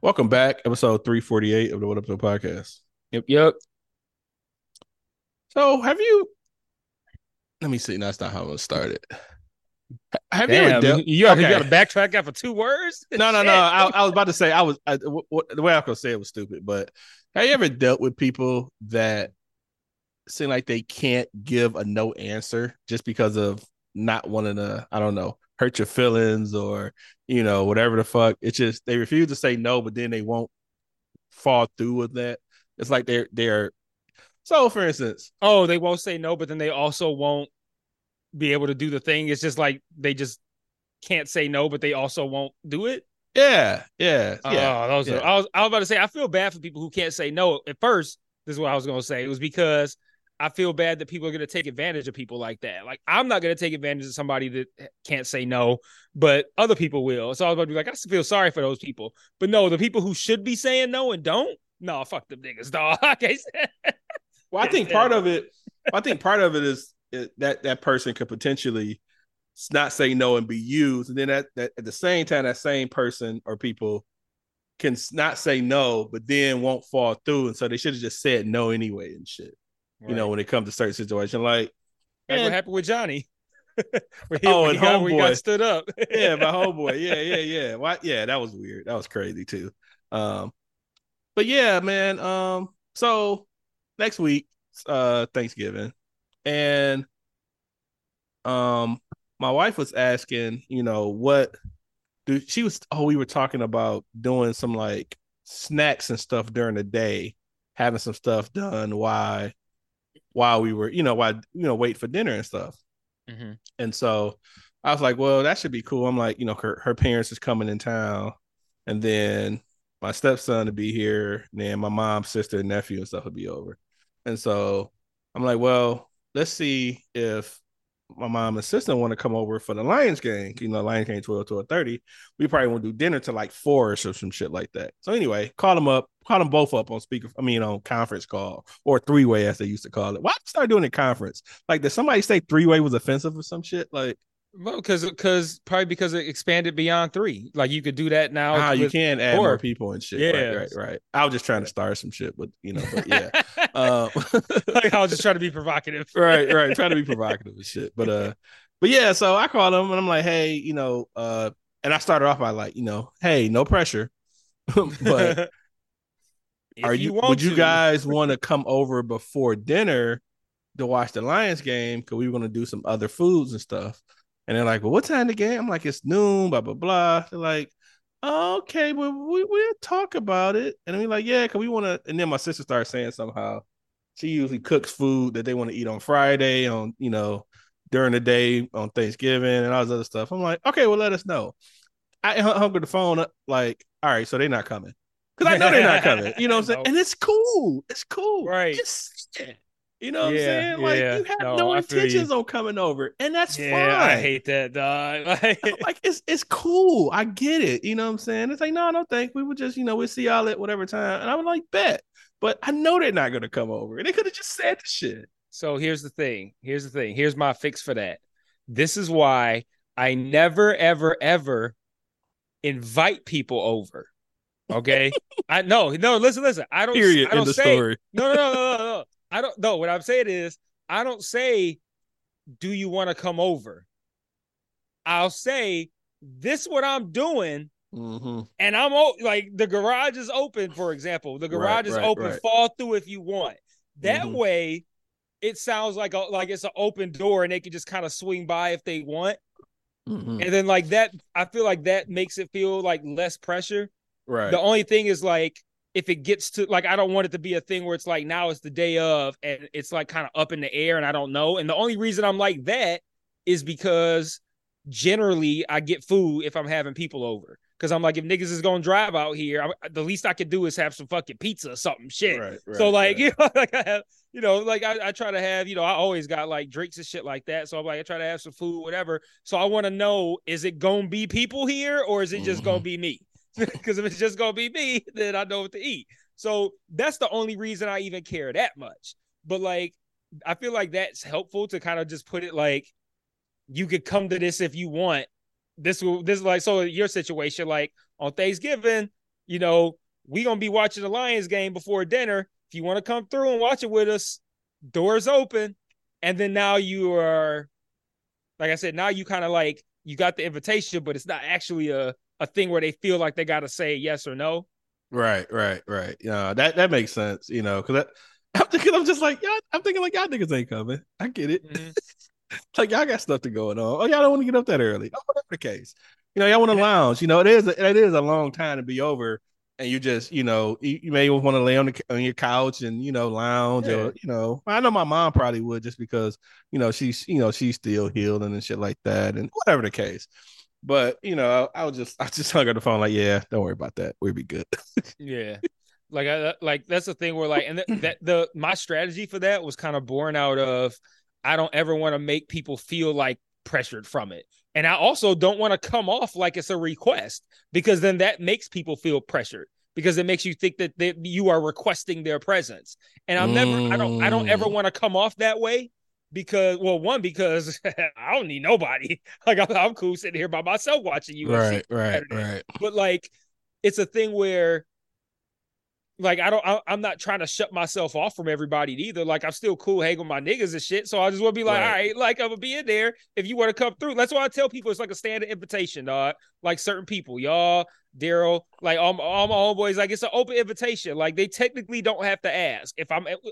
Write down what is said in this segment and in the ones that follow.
Welcome back, episode 348 of the What Up Though podcast. Yep. So, let me see. No, that's not how it started. You got to backtrack out for two words? No. I was about to say, the way I could say it was stupid, but have you ever dealt with people that seem like they can't give a no answer just because of not wanting to, I don't know, hurt your feelings or, you know, whatever the fuck? It's just they refuse to say no, but then they won't fall through with that. It's like they're so, for instance, they won't say no, but then they also won't be able to do the thing. It's just like they just can't say no, but they also won't do it. Yeah. I was about to say, I feel bad for people who can't say no. At first, this is what I was going to say. It was because I feel bad that people are going to take advantage of people like that. Like, I'm not going to take advantage of somebody that can't say no, but other people will. So I was about to be like, I feel sorry for those people. But no, the people who should be saying no and don't, no, fuck them niggas, dog. Well, I think part of it is that person could potentially not say no and be used. And then at the same time, that same person or people can not say no, but then won't fall through. And so they should have just said no anyway and shit. Right. You know, when it comes to certain situations, like what happened with Johnny. Got stood up. Yeah, my homeboy. Yeah. Why? Yeah, that was weird. That was crazy too. But yeah, man. So next week, Thanksgiving, and my wife was asking, you know, we were talking about doing some like snacks and stuff during the day, having some stuff done while we were, wait for dinner and stuff. Mm-hmm. And so I was like, well, that should be cool. I'm like, you know, her parents is coming in town, and then my stepson to be here, and then my mom, sister, and nephew and stuff would be over. And so I'm like, well, let's see if my mom and sister want to come over for the Lions game. You know, Lions game 12:30. We probably won't do dinner till like 4-ish or some shit like that. So anyway, call them both up on speaker. I mean, on conference call, or three-way as they used to call it. Why start doing a conference? Like, did somebody say three-way was offensive or some shit? Like, well, because it expanded beyond three. Like, you could do that now. Ah, you can add more people and shit. Yeah, right. I was just trying to start some shit, but yeah. Like, I was just trying to be provocative. Right. Trying to be provocative and shit. But yeah. So I called him and I'm like, hey, you know, and I started off by like, you know, hey, no pressure, but would you guys want to come over before dinner to watch the Lions game? Because we want to do some other foods and stuff. And they're like, well, what time the game? I'm like, it's noon, blah, blah, blah. They're like, oh, okay, well, we'll talk about it. And we're like, yeah, because we want to. And then my sister starts saying somehow she usually cooks food that they want to eat on Friday, on, you know, during the day, on Thanksgiving and all this other stuff. I'm like, okay, well, let us know. I hung the phone up like, all right, so they're not coming. Because I know they're not coming. You know what I'm saying? And it's cool. It's cool. Right. Just, you know what I'm saying? Like, you have no intentions on coming over. And that's fine. I hate that, dog. Like, it's cool. I get it. You know what I'm saying? It's like, no, thanks. We would just, you know, we'll see y'all at whatever time. And I would like, bet. But I know they're not going to come over. And they could have just said the shit. So here's the thing. Here's my fix for that. This is why I never, ever, ever invite people over. Okay? I no, listen. I don't, period, I don't in the say, story. No. I don't know. What I'm saying is, I don't say, do you want to come over? I'll say, this is what I'm doing. Mm-hmm. And I'm like, the garage is open, for example. The garage is open. Right. Fall through if you want. That way, it sounds like it's an open door and they can just kind of swing by if they want. Mm-hmm. And then like that, I feel like that makes it feel like less pressure. Right. The only thing is like, if it gets to like, I don't want it to be a thing where it's like, now it's the day of, and it's like kind of up in the air and I don't know. And the only reason I'm like that is because generally I get food if I'm having people over. because I'm like, if niggas is going to drive out here, the least I could do is have some fucking pizza or something shit. Right, so like, you know, like I have, you know, like I try to have, you know, I always got like drinks and shit like that. So I'm like, I try to have some food, whatever. So I want to know, is it going to be people here or is it just going to be me? Because if it's just going to be me, then I know what to eat. So that's the only reason I even care that much. But like, I feel like that's helpful to kind of just put it like, you could come to this if you want. This is like, so your situation, like on Thanksgiving, you know, we going to be watching the Lions game before dinner. If you want to come through and watch it with us, doors open. And then now you are, like I said, now you kind of like, you got the invitation, but it's not actually a thing where they feel like they got to say yes or no. Right. Yeah, that makes sense, you know, because I'm thinking like y'all niggas ain't coming. I get it. Mm-hmm. Like, y'all got stuff to go on. Oh, y'all don't want to get up that early. Oh, whatever the case. You know, y'all want to lounge. You know, it is a long time to be over, and you just, you know, you may want to lay on your couch and, you know, lounge or, you know. I know my mom probably would just because, you know, she's still healing and shit like that and whatever the case. But, you know, I just hung up the phone like, yeah, don't worry about that. We'll be good. Yeah. Like that's the thing where like, and my strategy for that was kind of born out of, I don't ever want to make people feel like pressured from it. And I also don't want to come off like it's a request, because then that makes people feel pressured, because it makes you think that you are requesting their presence. And I don't ever want to come off that way because I don't need nobody. Like I'm cool sitting here by myself watching you. Right. But like, it's a thing where like, I'm not trying to shut myself off from everybody either. Like, I'm still cool hanging with my niggas and shit. So I just want to be like, all right, like, I'm going to be in there if you want to come through. That's why I tell people it's like a standard invitation, dog. Like, certain people, y'all, Daryl, like, all my homeboys, like, it's an open invitation. Like, they technically don't have to ask.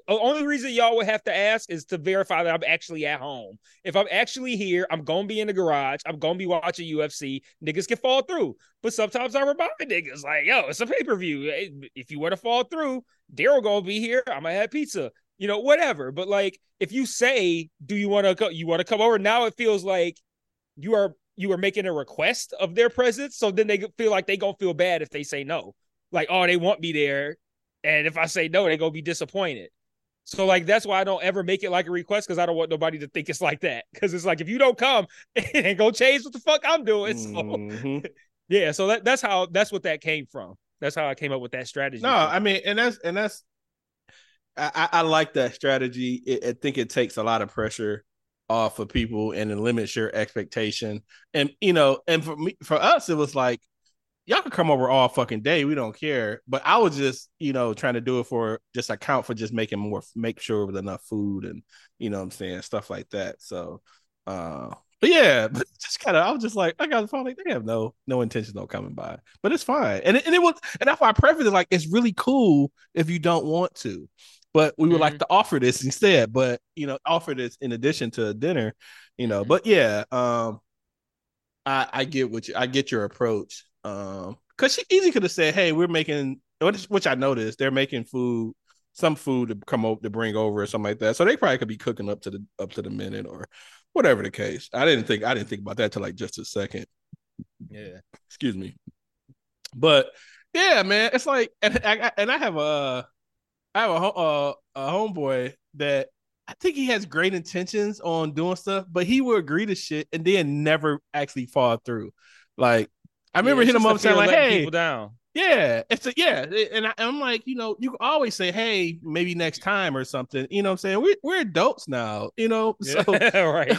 Only reason y'all would have to ask is to verify that I'm actually at home. If I'm actually here, I'm going to be in the garage. I'm going to be watching UFC. Niggas can fall through. But sometimes I remind niggas, like, yo, it's a pay-per-view. If you want to fall through, Daryl gonna be here. I'm gonna have pizza, you know, whatever. But like, if you say, do you want to go? You want to come over? Now it feels like you are making a request of their presence. So then they feel like they gonna feel bad if they say no. Like, oh, they want me there, and if I say no, they gonna be disappointed. So, like, that's why I don't ever make it like a request, because I don't want nobody to think it's like that. Because it's like, if you don't come, it ain't gonna change what the fuck I'm doing. So. Mm-hmm. Yeah, so that's what that came from. That's how I came up with that strategy. No, I mean, and that's I like that strategy. I think it takes a lot of pressure off of people, and it limits your expectation. And you know, and for us, it was like, y'all can come over all fucking day, we don't care. But I was just, you know, trying to do it for just account for just make sure with enough food and, you know what I'm saying, stuff like that. So but yeah, but just kind of, I was just like, I got the phone, like, they have no intention of coming by, but it's fine. And that's why I prefaced it like, it's really cool if you don't want to, but we would like to offer this instead. But, you know, offer this in addition to a dinner, you know. But yeah, I get your approach, because she easily could have said, hey, we're making, which I noticed they're making food. Some food to come up to bring over or something like that. So they probably could be cooking up to the minute or whatever the case. I didn't think about that till like just a second. Yeah. Excuse me. But yeah, man, it's like, and I have a homeboy that I think he has great intentions on doing stuff, but he will agree to shit and then never actually fall through. Like, I remember hitting him up saying like, hey, people down. Yeah, I'm like, you know, you can always say, hey, maybe next time or something. You know what I'm saying? We're adults now, you know? So right.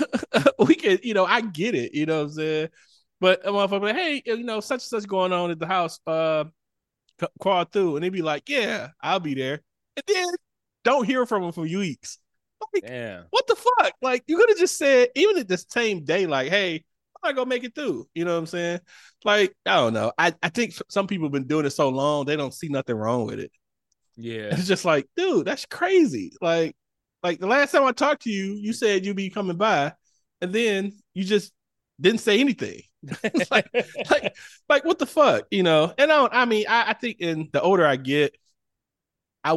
We can, you know, I get it, you know what I'm saying? But a motherfucker, like, hey, you know, such and such going on at the house, call through. And they'd be like, yeah, I'll be there. And then don't hear from them for weeks. Like, damn. What the fuck? Like, you could have just said, even at the same day, like, hey, I'm not gonna make it through. You know what I'm saying? Like, I don't know. I think some people have been doing it so long, they don't see nothing wrong with it. Yeah. It's just like, dude, that's crazy. Like the last time I talked to you, you said you'd be coming by, and then you just didn't say anything. like what the fuck? You know? And I think in the older I get, I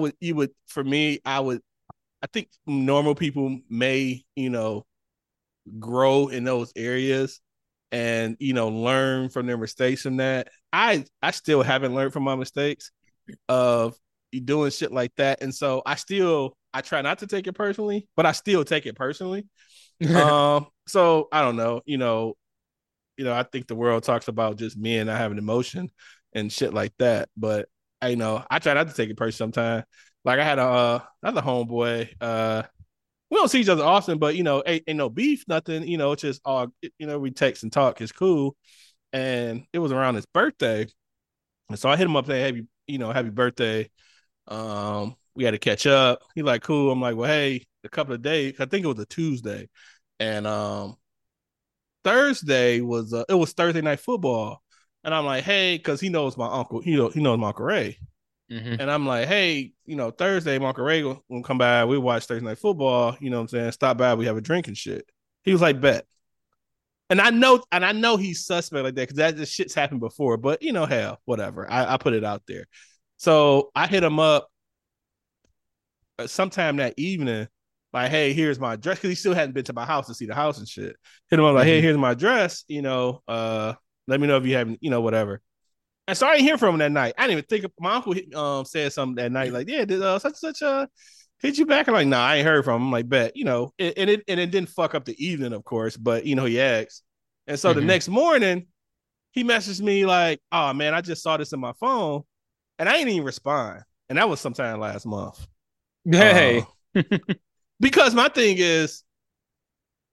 think normal people may, you know, grow in those areas, and, you know, learn from their mistakes and that. I still haven't learned from my mistakes of doing shit like that. And so I try not to take it personally, but I still take it personally. So I don't know, you know, I think the world talks about just me and not having emotion and shit like that. But I, you know, I try not to take it personally sometimes. Like I had another homeboy, we don't see each other often, but, you know, ain't no beef, nothing, you know, it's just all, you know, we text and talk, it's cool. And it was around his birthday. And so I hit him up saying, hey, you know, happy birthday. We had to catch up. He like, cool. I'm like, well, hey, a couple of days, I think it was a Tuesday. And Thursday was Thursday night football. And I'm like, hey, cause he knows my uncle, he knows Monk Ray. Mm-hmm. And I'm like, hey, you know, Thursday, Montgomery will come by. We watch Thursday night football. You know what I'm saying? Stop by. We have a drink and shit. He was like, bet. And I know he's suspect like that because that just shit's happened before. But, you know, hell, whatever. I put it out there. So I hit him up sometime that evening. Like, hey, here's my address. Because he still hadn't been to my house to see the house and shit. Hit him up like, hey, here's my address. You know, let me know if you haven't, you know, whatever. And so I didn't hear from him that night. I didn't even think of, my uncle said something that night, like, yeah, did such and such hit you back? I'm like, nah, I ain't heard from him. I'm like, bet, you know, and it didn't fuck up the evening, of course, but, you know, he asked. And so the next morning, he messaged me like, oh, man, I just saw this in my phone, and I didn't even respond. And that was sometime last month. Hey. Because my thing is,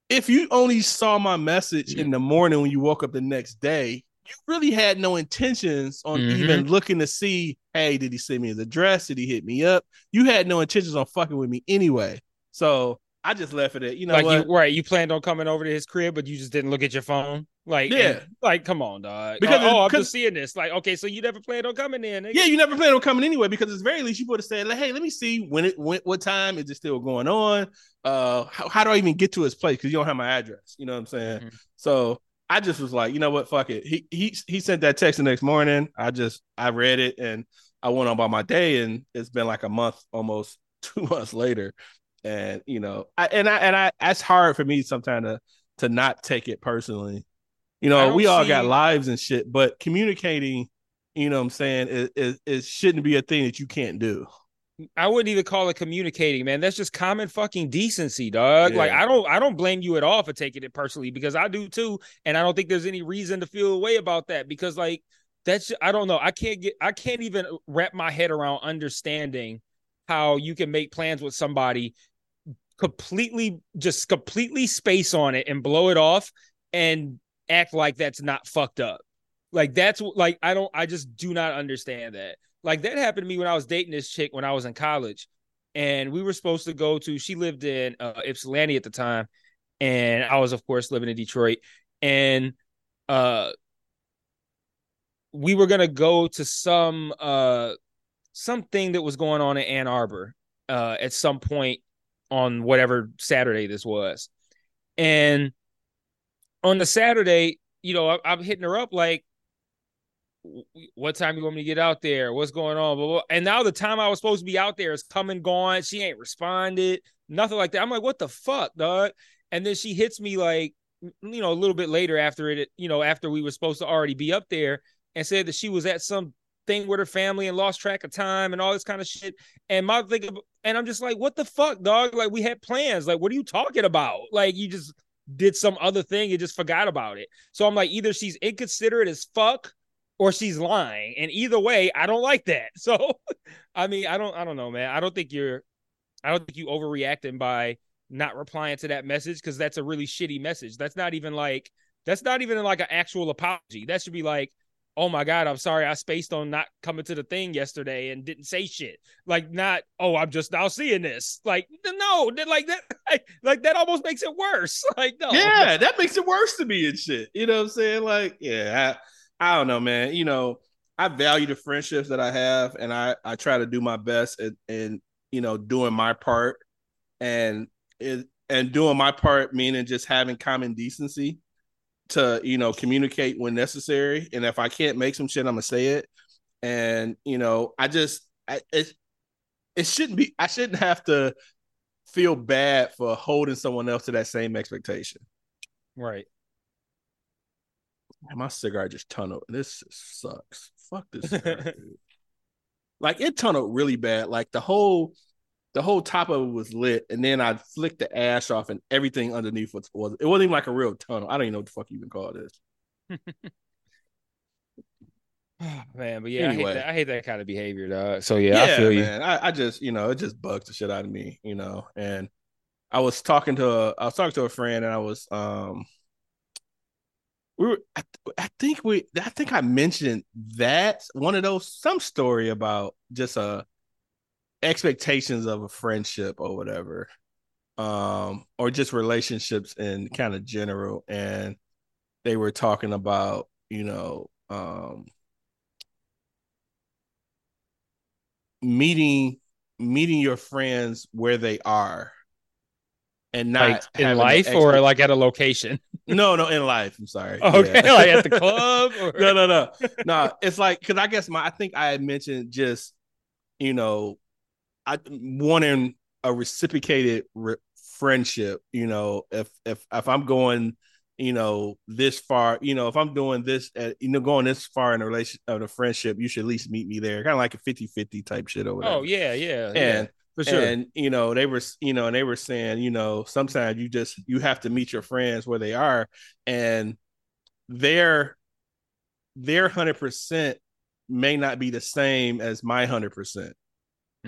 if you only saw my message in the morning when you woke up the next day, you really had no intentions on even looking to see, hey, did he send me his address? Did he hit me up? You had no intentions on fucking with me anyway. So I just left it at, you know, like what? You planned on coming over to his crib, but you just didn't look at your phone. Like, yeah, and, like, come on, dog. Because I'm just seeing this. Like, okay, so you never planned on coming in. Nigga. Yeah, you never planned on coming anyway, because at the very least you would have said, like, hey, let me see when it went, what time is it still going on? How do I even get to his place? Because you don't have my address. You know what I'm saying? So I just was like, you know what, fuck it. He sent that text the next morning. I read it and I went on about my day, and it's been like a month, almost 2 months later. And, you know, it's hard for me sometimes to not take it personally. You know, we all got lives and shit, but communicating, you know what I'm saying, it shouldn't be a thing that you can't do. I wouldn't even call it communicating, man. That's just common fucking decency, dog. Yeah. Like, I don't blame you at all for taking it personally, because I do too. And I don't think there's any reason to feel a way about that, because like, that's, I don't know. I can't even wrap my head around understanding how you can make plans with somebody, completely space on it and blow it off and act like that's not fucked up. Like, that's like, I just do not understand that. Like, that happened to me when I was dating this chick when I was in college, and we were supposed to go to, she lived in Ypsilanti at the time, and I was, of course, living in Detroit, and we were going to go to something that was going on in Ann Arbor at some point on whatever Saturday this was. And on the Saturday, you know, I'm hitting her up like, what time you want me to get out there? What's going on? Blah, blah. And now the time I was supposed to be out there is come and gone. She ain't responded. Nothing like that. I'm like, what the fuck, dog? And then she hits me like, you know, a little bit later after it, you know, after we were supposed to already be up there, and said that she was at some thing with her family and lost track of time and all this kind of shit. And I'm just like, what the fuck, dog? Like, we had plans. Like, what are you talking about? Like, you just did some other thing and just forgot about it. So I'm like, either she's inconsiderate as fuck, or she's lying. And either way, I don't like that. So, I mean, I don't know, man. I don't think you overreacting by not replying to that message, because that's a really shitty message. That's not even like an actual apology. That should be like, oh my God, I'm sorry, I spaced on not coming to the thing yesterday and didn't say shit. Like, not, oh, I'm just now seeing this. Like, no, like that almost makes it worse. Like, no. Yeah, that makes it worse to me and shit. You know what I'm saying? Like, yeah, I don't know, man. You know, I value the friendships that I have, and I try to do my best in you know, doing my part, and doing my part meaning just having common decency to, you know, communicate when necessary. And if I can't make some shit, I'm gonna say it. And, you know, I shouldn't have to feel bad for holding someone else to that same expectation. Right. my cigar just tunneled. This sucks. Fuck this cigar, dude. Like, it tunneled really bad. Like, the whole top of it was lit, and then I flicked the ash off, and everything underneath was. It wasn't even like a real tunnel. I don't even know what the fuck you even call this. Oh, man, but yeah, anyway. I hate that kind of behavior, dog. So yeah I feel you. Man. I just, it just bugs the shit out of me, And I was talking to a friend, and I was I think I mentioned that one of those some story about just expectations of a friendship or whatever, or just relationships in kind of general, and they were talking about meeting your friends where they are, and not like in life or like at a location. No, in life. I'm sorry. Oh, okay, yeah. Like at the club. Or... No. It's like, because I guess I had mentioned just I wanting a reciprocated friendship. If I'm going, this far, if I'm doing this, going this far in a relation of the friendship, you should at least meet me there. Kind of like a 50-50 type shit over there. Oh yeah, and for sure. And they were saying, sometimes you have to meet your friends where they are, and their 100% may not be the same as my 100%.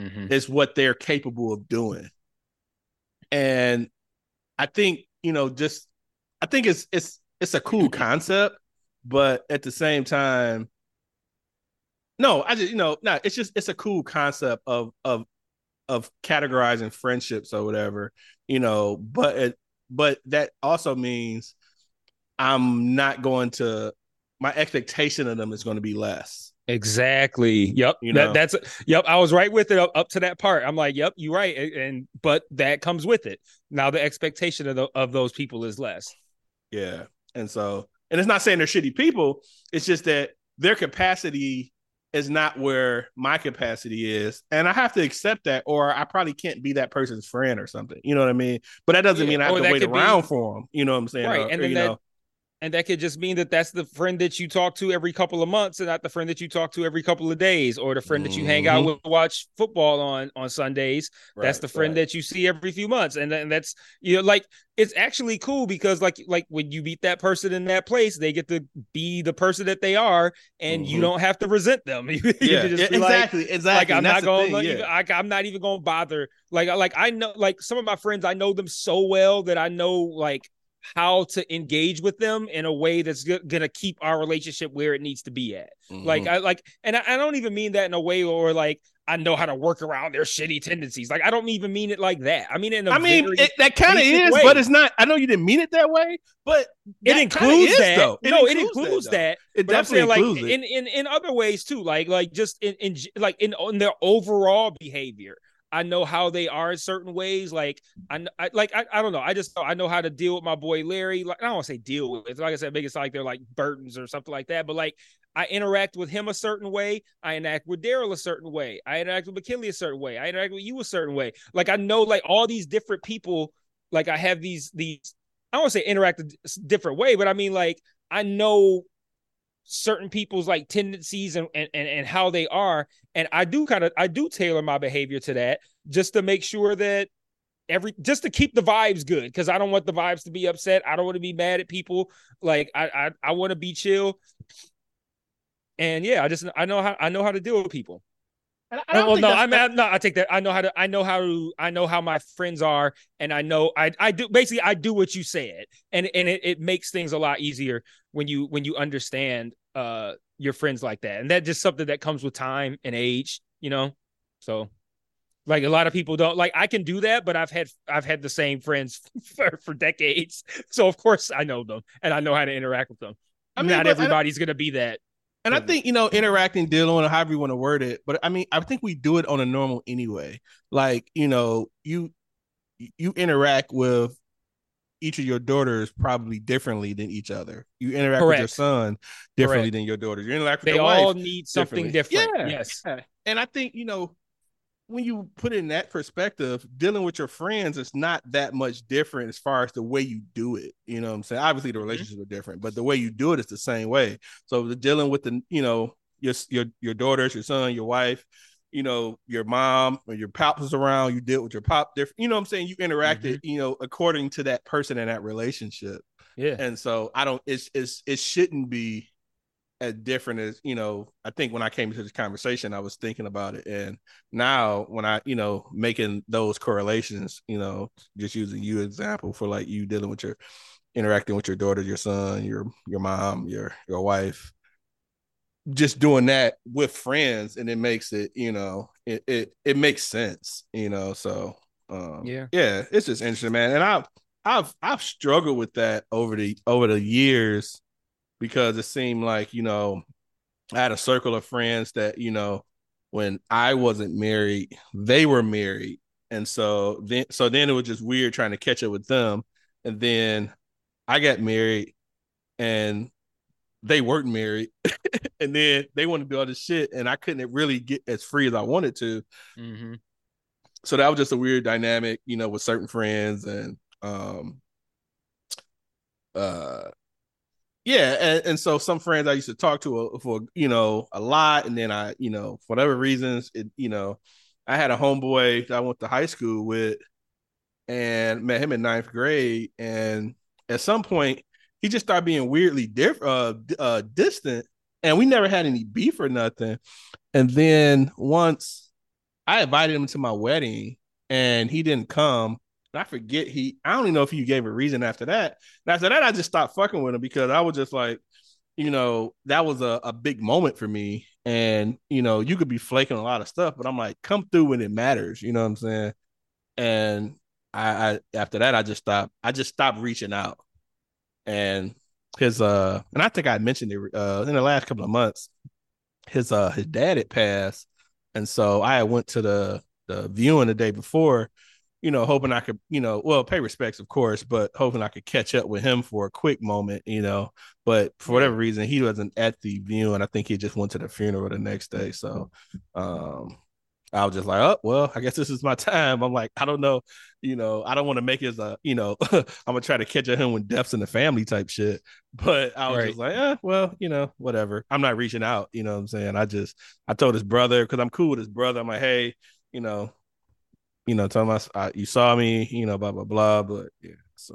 It's what they're capable of doing, and I think I think it's a cool concept, but at the same time, no, I just it's just, it's a cool concept of categorizing friendships or whatever, but that also means I'm not going to, my expectation of them is going to be less. Exactly. Yep. That's I was right with it up to that part. I'm like, yep, you're right. But that comes with it. Now the expectation of those people is less. Yeah. And it's not saying they're shitty people. It's just that their capacity is not where my capacity is. And I have to accept that, or I probably can't be that person's friend or something. You know what I mean? But that doesn't mean I have to wait around for them. You know what I'm saying? Right. And that could just mean that that's the friend that you talk to every couple of months and not the friend that you talk to every couple of days, or the friend that you hang out with, watch football on Sundays. Right, that's the friend that you see every few months. And that's, like, it's actually cool because like when you meet that person in that place, they get to be the person that they are, and you don't have to resent them. Exactly. Like, I'm not going, I'm not even going to bother. Like I know, like some of my friends, I know them so well that I know, like, how to engage with them in a way that's gonna keep our relationship where it needs to be at. I don't even mean that in a way, or like I know how to work around their shitty tendencies. Like, I don't even mean it like that. I mean, that kind of is way. But it's not. I know you didn't mean it that way, but it includes that. It definitely includes it. In other ways too. Like just in their overall behavior. I know how they are in certain ways. Like, I don't know. I know how to deal with my boy Larry. Like, I don't want to say deal with it. Like I said, make it sound like they're like burdens or something like that. But like, I interact with him a certain way. I interact with Daryl a certain way. I interact with McKinley a certain way. I interact with you a certain way. Like, I know, like, all these different people. Like, I have these. I don't want to say interact a different way, but I mean, like, I know certain people's like tendencies and how they are. And I do tailor my behavior to that, just to make sure that just to keep the vibes good. 'Cause I don't want the vibes to be upset. I don't want to be mad at people. Like I want to be chill. And yeah, I know how to deal with people. I know how my friends are, and I do what you said, and it makes things a lot easier when you understand your friends like that, and that's just something that comes with time and age, So, like, a lot of people don't like. I can do that, but I've had the same friends for decades, so of course I know them and I know how to interact with them. Not everybody's gonna be that. And I think, interacting, dealing, however you want to word it, but I mean, I think we do it on a normal anyway. Like, you interact with each of your daughters probably differently than each other. You interact with your son differently than your daughters. You interact with your wife. They all need something different. Yeah. Yes. And I think, when you put it in that perspective, dealing with your friends is not that much different as far as the way you do it. You know what I'm saying? Obviously, the relationships are different, but the way you do it is the same way. So the dealing with the, you know, your daughters, your son, your wife, you know, your mom or your pop was around, you deal with your pop different. You know what I'm saying? You interacted, you know, according to that person in that relationship. Yeah. And so I don't, it shouldn't be as different as, you know, I think when I came into this conversation, I was thinking about it. And now when I, you know, making those correlations, you know, just using you example for like you dealing with your interacting with your daughter, your son, your mom, your wife, just doing that with friends, and it makes it, you know, it makes sense, you know? So, yeah, it's just interesting, man. And I've struggled with that over the years, because it seemed like, you know, I had a circle of friends that, you know, when I wasn't married, they were married. And so then it was just weird trying to catch up with them. And then I got married and they weren't married and then they wanted to do all this shit. And I couldn't really get as free as I wanted to. Mm-hmm. So that was just a weird dynamic, you know, with certain friends and, yeah, and so some friends I used to talk to for, you know, a lot, and then I, you know, for whatever reasons, it, you know, I had a homeboy that I went to high school with and met him in 9th grade, and at some point, he just started being weirdly distant, and we never had any beef or nothing, and then once I invited him to my wedding, and he didn't come. And I forget I don't even know if he gave a reason after that. And after that, I just stopped fucking with him because I was just like, you know, that was a big moment for me. And, you know, you could be flaking a lot of stuff, but I'm like, come through when it matters. You know what I'm saying? And I after that, I just stopped reaching out. And his, and I think I mentioned it, in the last couple of months, his dad had passed. And so I went to the viewing the day before, you know, hoping I could, you know, well, pay respects, of course, but hoping I could catch up with him for a quick moment, you know, but for whatever reason, he wasn't at the view. And I think he just went to the funeral the next day. So I was just like, oh, well, I guess this is my time. I'm like, I don't know. You know, I don't want to make it as a, you know, I'm going to try to catch up him when death's in the family type shit. But I was just like, well, you know, whatever. I'm not reaching out. You know what I'm saying? I told his brother, because I'm cool with his brother. I'm like, hey, you know, telling us you saw me, you know, blah blah blah, but yeah, so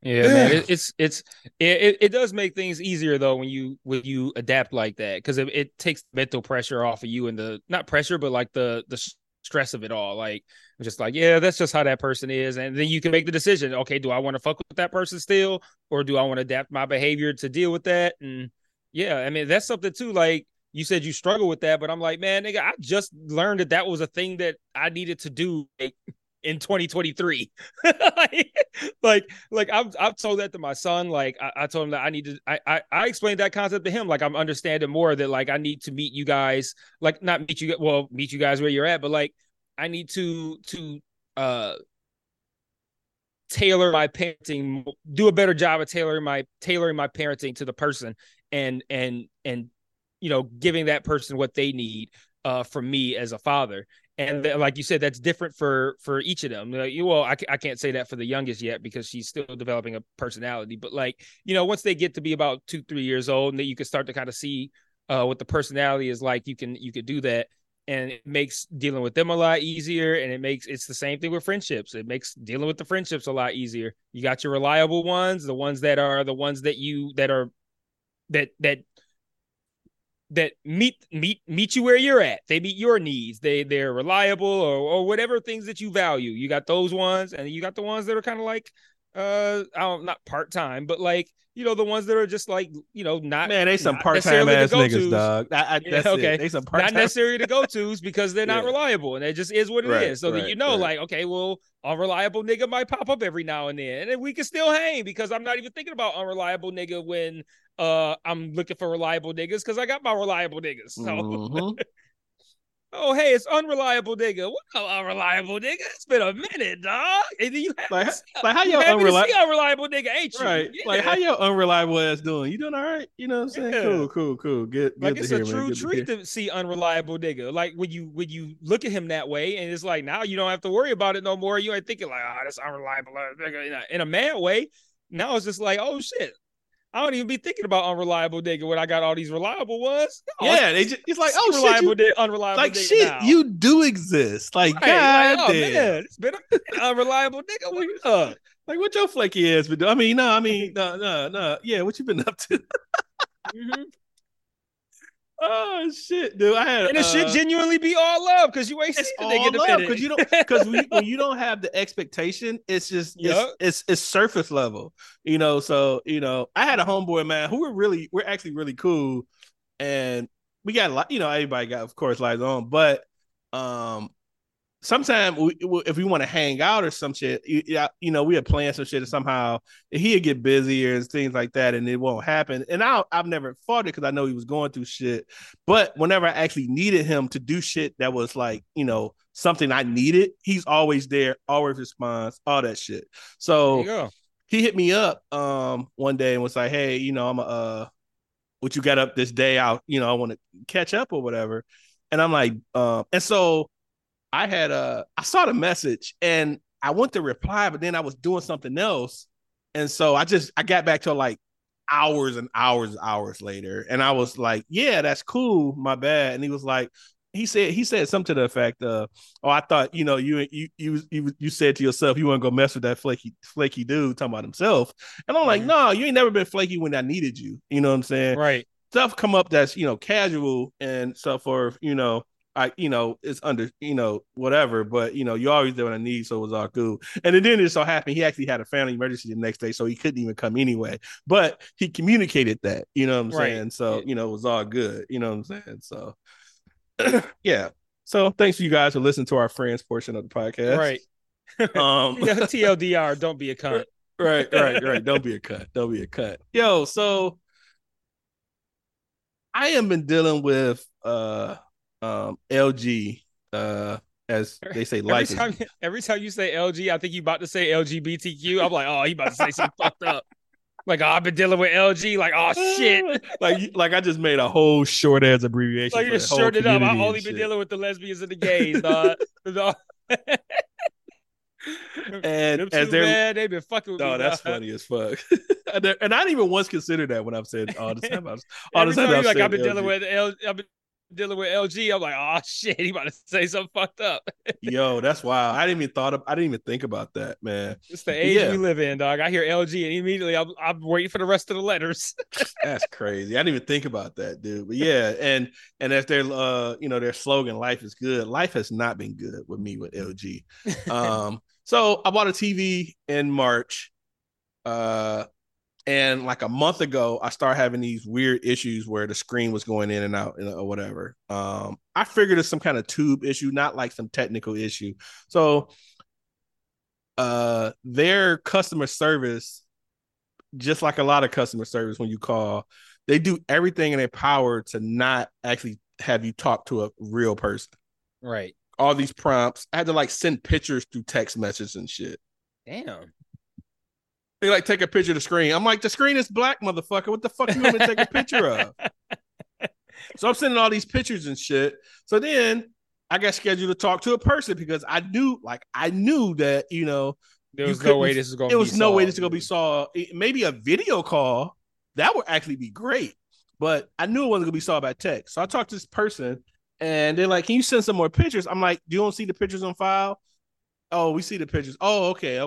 yeah, man, it does make things easier though when you adapt like that, because it takes mental pressure off of you and the not pressure, but like the stress of it all. Like just like, yeah, that's just how that person is, and then you can make the decision. Okay, do I want to fuck with that person still, or do I want to adapt my behavior to deal with that? And yeah, I mean that's something too, like. You said you struggle with that, but I'm like, man, nigga, I just learned that was a thing that I needed to do in 2023. like I've told that to my son. Like I told him that I need to, I explained that concept to him. Like I'm understanding more that like I need to meet you guys, like not meet you, well, meet you guys where you're at, but like I need to tailor my parenting, do a better job of tailoring my parenting to the person and you know, giving that person what they need from me as a father. And like you said, that's different for each of them. Like, well, I can't say that for the youngest yet because she's still developing a personality. But like, you know, once they get to be about 2-3 years old and that you can start to kind of see what the personality is like, you could do that. And it makes dealing with them a lot easier. And it's the same thing with friendships. It makes dealing with the friendships a lot easier. You got your reliable ones, the ones that are the ones that you that are that meet you where you're at. They meet your needs. They're reliable or whatever things that you value. You got those ones, and you got the ones that are kind of like, not part time, but like, you know, the ones that are just like, you know, not, man, they some part time ass niggas, dog. They some part-time. Not necessarily the go tos because they're not reliable, and it just is what it is. So that you know, like, okay, well, unreliable nigga might pop up every now and then, and then we can still hang because I'm not even thinking about unreliable nigga when. I'm looking for reliable niggas because I got my reliable niggas. So Oh, hey, it's unreliable, nigga. What unreliable, nigga? It's been a minute, dog. And then you have like how your unreliable nigga ain't you? Right. Yeah. Like, how your unreliable ass doing? You doing all right? You know what I'm saying? Yeah. Cool. Good. Like, it's a true treat to see unreliable nigga. Like, when you look at him that way, and it's like, now you don't have to worry about it no more. You ain't thinking like, oh, that's unreliable nigga. In a mad way. Now it's just like, oh, shit. I don't even be thinking about unreliable nigga when I got all these reliable ones. No, yeah, it's like, oh, unreliable shit, unreliable. Like, nigga, shit, now you do exist. Like, right, God, like, oh, damn. Man, it's been an unreliable nigga. What you up? Like, what your flaky ass been doing? No. Yeah, what you been up to? Mm-hmm. Oh, shit, dude. And it should genuinely be all love because you ain't seen the nigga in a minute. Because when you don't have the expectation, it's just, yep, it's surface level, you know? So, you know, I had a homeboy, man, who we're actually really cool. And we got a lot, you know, everybody got, of course, lives on. But sometimes if we want to hang out or some shit, you know, we are playing some shit and somehow he'd get busier and things like that, and it won't happen. And I've never fought it because I know he was going through shit. But whenever I actually needed him to do shit that was like, you know, something I needed, he's always there, always responds, all that shit. So he hit me up one day and was like, hey, you know, I'm what you got up this day? I want to catch up or whatever. And I'm like, and so I saw the message and I went to reply, but then I was doing something else. And so I got back to like hours and hours and hours later. And I was like, yeah, that's cool. My bad. And he was like, he said something to the effect of, oh, I thought, you know, you said to yourself, you weren't going to mess with that flaky dude talking about himself. And I'm like, no, you ain't never been flaky when I needed you. You know what I'm saying? Right. Stuff come up that's, you know, casual and so forth, you know, it's under, you know, whatever, but you know, you always there when I need, so it was all cool. And then it just so happened he actually had a family emergency the next day, so he couldn't even come anyway. But he communicated that, you know what I'm saying? So, you know, it was all good, you know what I'm saying? So yeah. So thanks for you guys who listen to our friends portion of the podcast. Right. TLDR, don't be a cunt. Right. Don't be a cunt. Yo, so I have been dealing with LG, as they say, like every time you say LG, I think you about to say LGBTQ. I'm like, oh, he about to say something fucked up. Like, oh, I've been dealing with LG. Like, oh shit. like I just made a whole short ass abbreviation. Like, you just shorted up. I've only been dealing with the lesbians and the gays. And them as they've been fucking with me. That's funny as fuck. And I didn't even once consider that when I've said all the time. I've been dealing with LG. Dealing with LG, I'm like, oh shit, he about to say something fucked up. Yo, that's wild. I didn't even think about that, man. It's the age we live in, dog. I hear LG, and immediately I'm waiting for the rest of the letters. That's crazy. I didn't even think about that, dude. But yeah, and as their you know, their slogan, "Life is good." Life has not been good with me with LG. So I bought a TV in March, and like a month ago, I started having these weird issues where the screen was going in and out or whatever. I figured it's some kind of tube issue, not like some technical issue. So their customer service, just like a lot of customer service when you call, they do everything in their power to not actually have you talk to a real person. Right. All these prompts. I had to like send pictures through text messages and shit. Damn. They like take a picture of the screen. I'm like, the screen is black, motherfucker. What the fuck you want me to take a picture of? So I'm sending all these pictures and shit. So then I got scheduled to talk to a person because I knew that, you know, there was no way this is going to be solved. Maybe a video call that would actually be great, but I knew it wasn't going to be solved by text. So I talked to this person and they're like, can you send some more pictures? I'm like, do you want to see the pictures on file? Oh, we see the pictures. Oh, okay.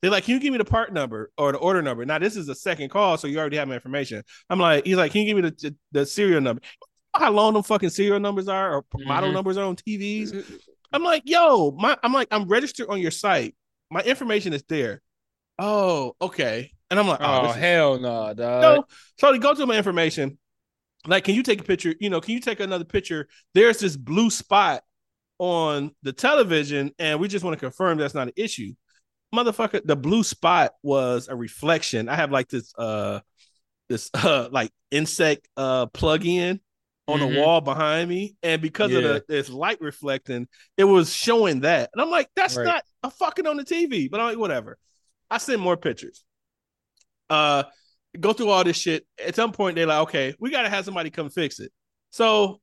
They're like, can you give me the part number or the order number? Now, this is a second call, so you already have my information. I'm like, he's like, can you give me the serial number? How long them fucking serial numbers are or model numbers are on TVs? I'm like, yo, I'm registered on your site. My information is there. Oh, okay. And I'm like, oh hell no, dog. No. So they go to my information. Like, can you take a picture? You know, can you take another picture? There's this blue spot on the television, and we just want to confirm that's not an issue. Motherfucker, the blue spot was a reflection. I have like this like insect plug-in on the wall behind me, and because of this light reflecting, it was showing that. And I'm like, that's not a fucking on the TV. But I'm like, whatever. I send more pictures. Go through all this shit. At some point, they're like, okay, we got to have somebody come fix it. So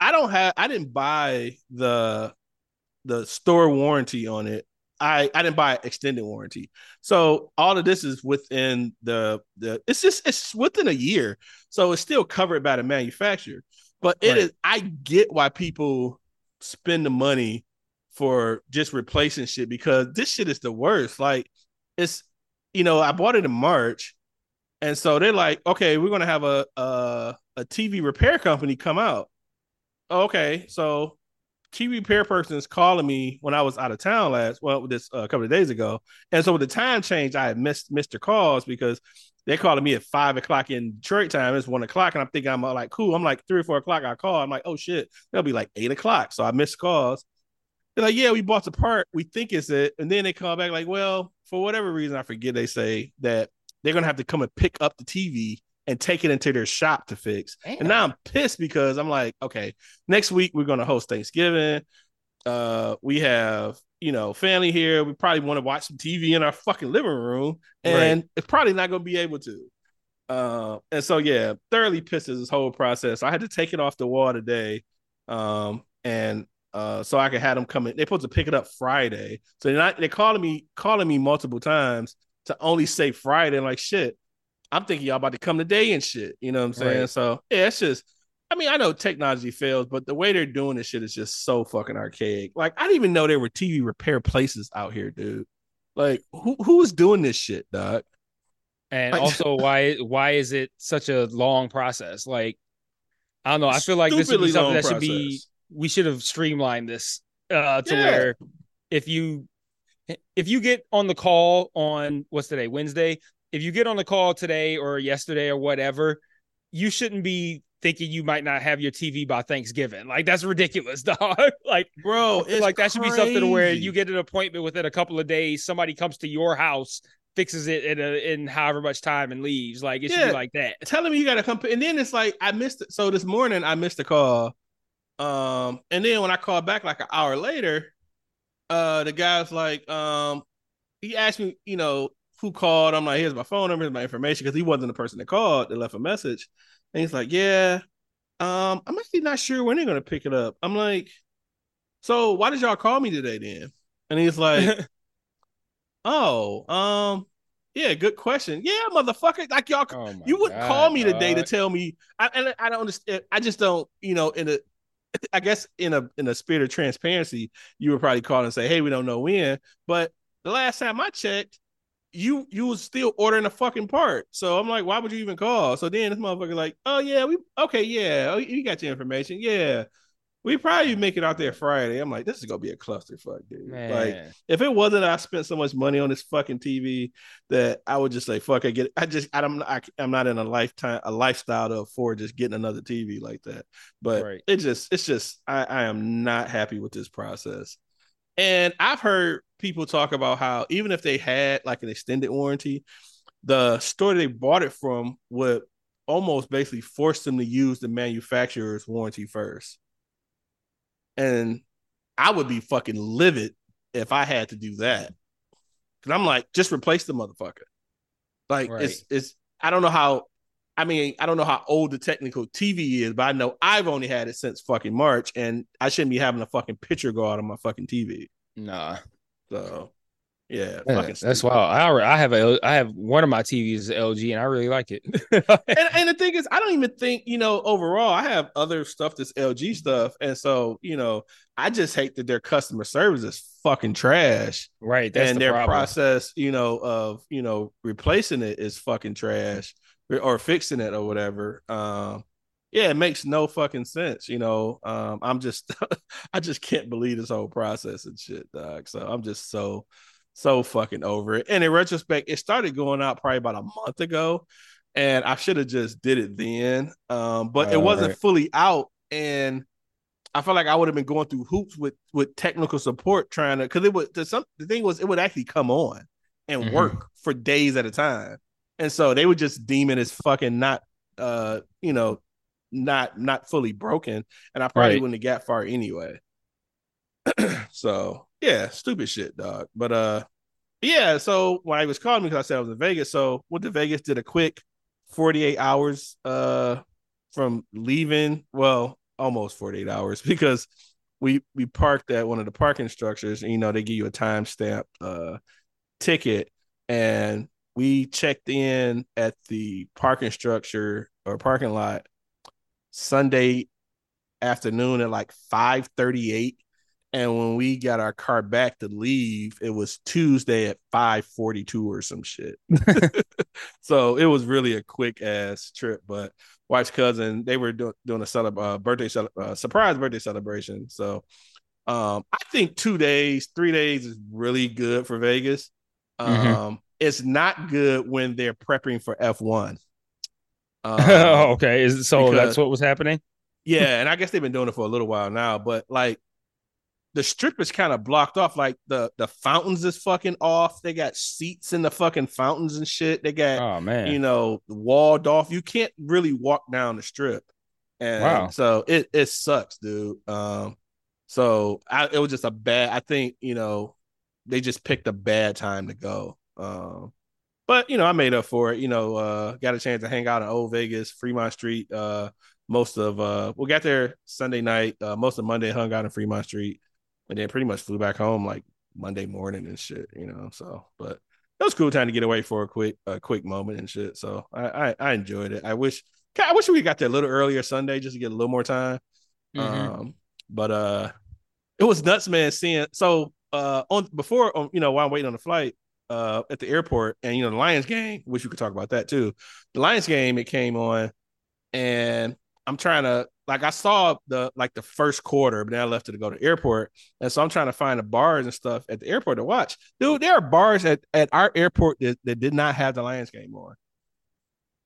I didn't buy the store warranty on it. I didn't buy extended warranty. So all of this is within it's within a year. So it's still covered by the manufacturer, but it is, I get why people spend the money for just replacing shit, because this shit is the worst. Like I bought it in March, and so they're like, okay, we're going to have a TV repair company come out. Okay. So TV repair person is calling me when I was out of town a couple of days ago. And so with the time change, I had missed their calls because they're calling me at 5 o'clock in Detroit time. It's 1 o'clock. And I'm thinking, I'm like, cool. I'm like 3 or 4 o'clock. I call. I'm like, oh shit. That'll be like 8 o'clock. So I missed calls. They're like, yeah, we bought the part. We think it's it. And then they call back like, well, for whatever reason, I forget, they say that they're going to have to come and pick up the TV and take it into their shop to fix. Damn. And now I'm pissed because I'm like, okay, next week we're going to host Thanksgiving. We have, family here. We probably want to watch some TV in our fucking living room, and it's probably not going to be able to. And so, yeah, thoroughly pissed at this whole process. I had to take it off the wall today. So I could have them come in. They're supposed to pick it up Friday. So they're calling me multiple times to only say Friday. I'm like, shit, I'm thinking y'all about to come today and shit. You know what I'm saying? Right. So yeah, it's just, I know technology fails, but the way they're doing this shit is just so fucking archaic. Like, I didn't even know there were TV repair places out here, dude. Like, who's doing this shit, dog? And also, why is it such a long process? Like, I don't know. I feel like this would be something that should be, we should have streamlined this to where if you get on the call on what's today, Wednesday. If you get on the call today or yesterday or whatever, you shouldn't be thinking you might not have your TV by Thanksgiving. Like, that's ridiculous, dog. Like, bro, it's like that crazy. Should be something where you get an appointment within a couple of days. Somebody comes to your house, fixes it in however much time, and leaves. Like, it should be like that. Tell them you got to come. And then it's like, I missed it. So this morning I missed a call. And then when I called back like an hour later, the guy's like, he asked me, who called. I'm like, here's my phone number, here's my information, because he wasn't the person that called that left a message. And he's like, yeah, I'm actually not sure when they're gonna pick it up. I'm like, so why did y'all call me today then? And he's like, oh, yeah, good question. Yeah, motherfucker, like y'all, you wouldn't call me today to tell me. I don't understand. I just don't, I guess in a spirit of transparency, you would probably call and say, hey, we don't know when. But the last time I checked, you was still ordering a fucking part. So I'm like, why would you even call? So then this motherfucker like, oh yeah, you got your information. Yeah, we probably make it out there Friday. I'm like, this is gonna be a clusterfuck, dude. Man. Like, if it wasn't that I spent so much money on this fucking TV that I would just say, fuck it, get it. I'm not in a lifestyle to afford just getting another TV like that. But I am not happy with this process. And I've heard people talk about how even if they had like an extended warranty, the store they bought it from would almost basically force them to use the manufacturer's warranty first. And I would be fucking livid if I had to do that. Cause I'm like, just replace the motherfucker. Like I don't know how old the technical TV is, but I know I've only had it since fucking March, and I shouldn't be having a fucking picture go out on my fucking TV. Nah. So, yeah. Man, that's wild. I have one of my TVs is LG, and I really like it. and the thing is, I don't even think, overall, I have other stuff that's LG stuff. And so, I just hate that their customer service is fucking trash. Right. That's and the their problem. Process, of, replacing it is fucking trash. Or fixing it or whatever. It makes no fucking sense. I'm just, I just can't believe this whole process and shit, dog. So I'm just so fucking over it. And in retrospect, it started going out probably about a month ago, and I should have just did it then. But it wasn't fully out, and I felt like I would have been going through hoops with technical support trying to, because the thing was, it would actually come on and work for days at a time. And so they would just deem it as fucking not, not fully broken, and I probably wouldn't have got far anyway. So yeah, stupid shit, dog. But yeah. So when he was calling me, because I said I was in Vegas, so went to Vegas, did a quick 48 hours from leaving. Well, almost 48 hours because we parked at one of the parking structures. And, you know, they give you a timestamp ticket, and we checked in at the parking structure or parking lot Sunday afternoon at like 5:38. And when we got our car back to leave, it was Tuesday at 5:42 or some shit. So it was really a quick ass trip. But wife's cousin, they were doing a surprise birthday celebration. So I think 3 days is really good for Vegas. It's not good when they're prepping for F1. Okay, so because, that's what was happening? Yeah, and I guess they've been doing it for a little while now. But like, the strip is kind of blocked off. Like the fountains is fucking off. They got seats in the fucking fountains and shit. They got, you know, walled off. You can't really walk down the strip. And so it sucks, dude. It was just a bad, I think, you know, they just picked a bad time to go. But you know, I made up for it, you know, got a chance to hang out in old Vegas, Fremont Street, we got there Sunday night, most of Monday hung out in Fremont Street. And then pretty much flew back home like Monday morning and shit, you know. So, but it was cool time to get away for a quick moment and shit. So I enjoyed it. I wish we got there a little earlier Sunday just to get a little more time. But it was nuts, man. While I'm waiting on the flight at the airport, and you know the Lions game, which you could talk about that too. The Lions game, it came on, and I'm trying to. Like I saw the first quarter, but then I left it to go to the airport. And so I'm trying to find the bars and stuff at the airport to watch. Dude, there are bars at our airport that did not have the Lions game on.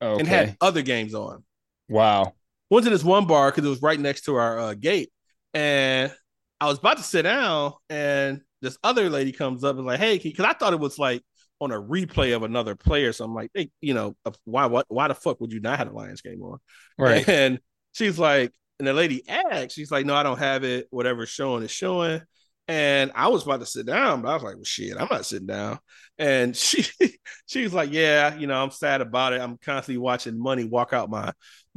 Okay. And had other games on. Wow. Went to this one bar because it was right next to our gate. And I was about to sit down, and this other lady comes up and like, hey, because I thought it was like on a replay of another player. So I'm like, hey, you know, why the fuck would you not have the Lions game on? Right. And she's like, and the lady asked, she's like, no, I don't have it. Whatever's showing is showing. And I was about to sit down, but I was like, well, shit, I'm not sitting down. And she's like, yeah, you know, I'm sad about it. I'm constantly watching money walk out my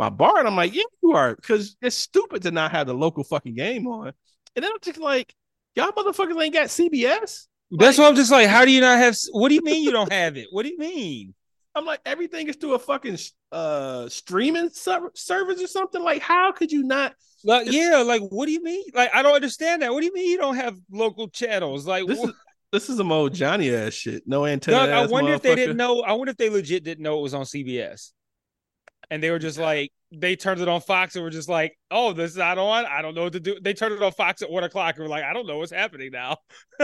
bar. And I'm like, yeah, you are. Because it's stupid to not have the local fucking game on. And then I'm just like, y'all motherfuckers ain't got CBS? That's why I'm just like, how do you not have? What do you mean you don't have it? What do you mean? I'm like, everything is through a fucking streaming service or something. Like, how could you not? Like, yeah, like, what do you mean? Like, I don't understand that. What do you mean you don't have local channels? Like, this is some old Johnny ass shit. No antenna. Doug, I wonder if they didn't know. I wonder if they legit didn't know it was on CBS, and they were just like, they turned it on Fox and were just like, oh, this is not on. I don't know what to do. They turned it on Fox at 1:00 and were like, I don't know what's happening now.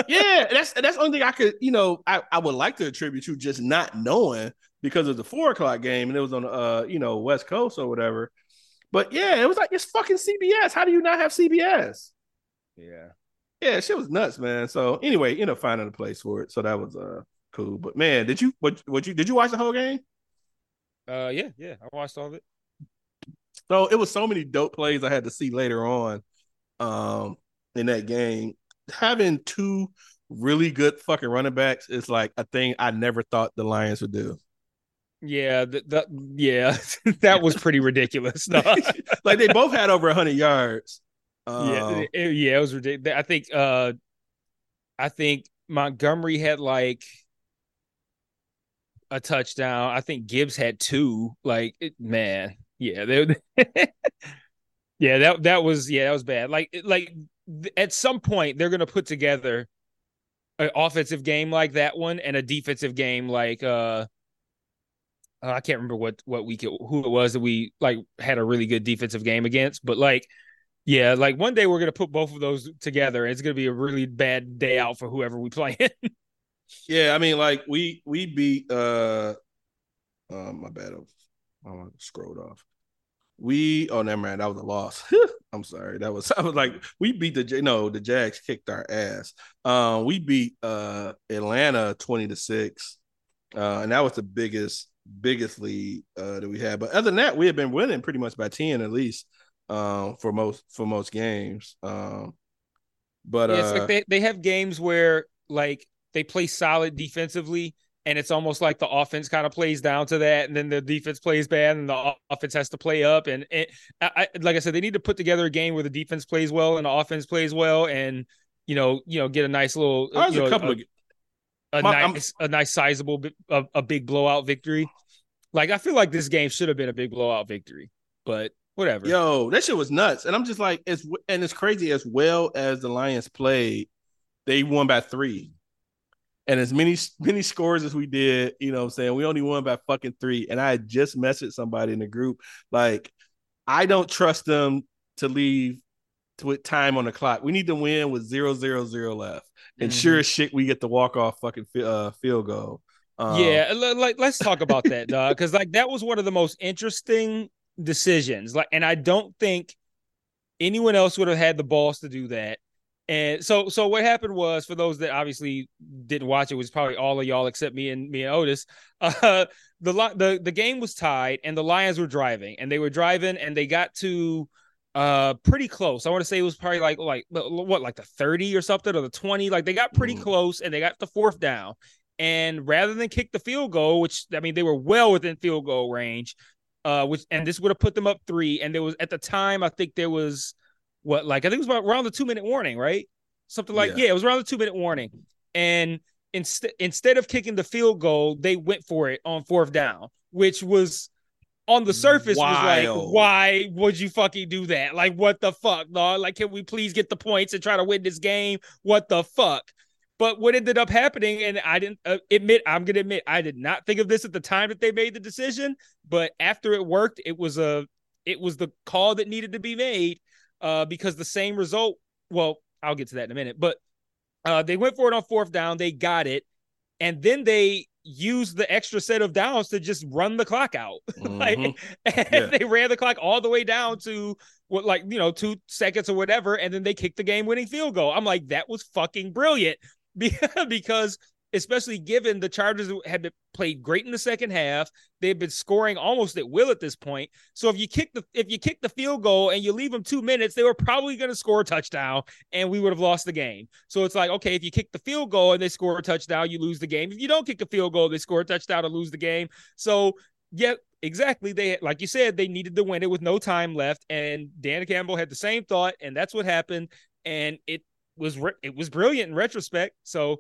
Yeah, that's the only thing I could, you know, I would like to attribute to just not knowing. Because of the 4:00 game, and it was on you know, West Coast or whatever. But yeah, it was like, it's fucking CBS. How do you not have CBS? Yeah, shit was nuts, man. So anyway, you know, finding a place for it. So that was cool. But man, did you watch the whole game? Yeah, I watched all of it. So it was so many dope plays I had to see later on, in that game. Having two really good fucking running backs is like a thing I never thought the Lions would do. Yeah, that was pretty ridiculous. No. Like they both had over 100 yards. It was ridiculous. I think Montgomery had like a touchdown. I think Gibbs had two. Like, man, yeah, that was bad. Like at some point they're gonna put together an offensive game like that one and a defensive game like I can't remember what week it was that we like had a really good defensive game against, but like, yeah, like one day we're gonna put both of those together, and it's gonna be a really bad day out for whoever we play. Yeah, I mean, like we beat my bad, I scrolled off. Never mind, that was a loss. I'm sorry, we beat the Jags kicked our ass. We beat Atlanta 20-6, and that was the biggest biggest lead that we had. But other than that, we had been winning pretty much by 10 at least for most games. But yeah, it's like they have games where like they play solid defensively, and it's almost like the offense kind of plays down to that, and then the defense plays bad, and the offense has to play up. And I, like I said, they need to put together a game where the defense plays well and the offense plays well, and you know, get a nice little, nice sizable, a big blowout victory. Like I feel like this game should have been a big blowout victory, but whatever. Yo, that shit was nuts, and I'm just like, it's crazy. As well as the Lions played, they won by 3. And as many scores as we did, you know what I'm saying, we only won by fucking 3. And I had just messaged somebody in the group, like, I don't trust them to leave with time on the clock. We need to win with 0-0-0 left. And sure as shit, we get the walk-off fucking field goal. Yeah, like let's talk about that, dog. Because, like, that was one of the most interesting decisions. Like, and I don't think anyone else would have had the balls to do that. And so what happened was, for those that obviously didn't watch it, was probably all of y'all except me and Otis. The game was tied, and the Lions were driving, and they got to pretty close. I want to say it was probably like the 30 or something, or the 20. Like, they got pretty close, and they got the 4th down. And rather than kick the field goal, which, I mean, they were well within field goal range, and this would have put them up 3. And there was, at the time, I think there was, I think it was around the 2-minute warning, right? Something like, yeah, it was around the 2-minute warning. And instead of kicking the field goal, they went for it on 4th down, which was, on the surface, was like, why would you fucking do that? Like, what the fuck, dog? Like, can we please get the points and try to win this game? What the fuck? But what ended up happening, and I'm going to admit, I did not think of this at the time that they made the decision, but after it worked, it was the call that needed to be made. Because the same result, well, I'll get to that in a minute, but they went for it on 4th down. They got it. And then they used the extra set of downs to just run the clock out. They ran the clock all the way down to 2 seconds or whatever. And then they kicked the game winning field goal. I'm like, that was fucking brilliant because especially given the Chargers had played great in the second half. They've been scoring almost at will at this point. So if you kick the field goal and you leave them 2 minutes, they were probably going to score a touchdown and we would have lost the game. So it's like, okay, if you kick the field goal and they score a touchdown, you lose the game. If you don't kick a field goal, they score a touchdown to lose the game. So yeah, exactly. They, like you said, they needed to win it with no time left. And Dan Campbell had the same thought, and that's what happened. And it was brilliant in retrospect. So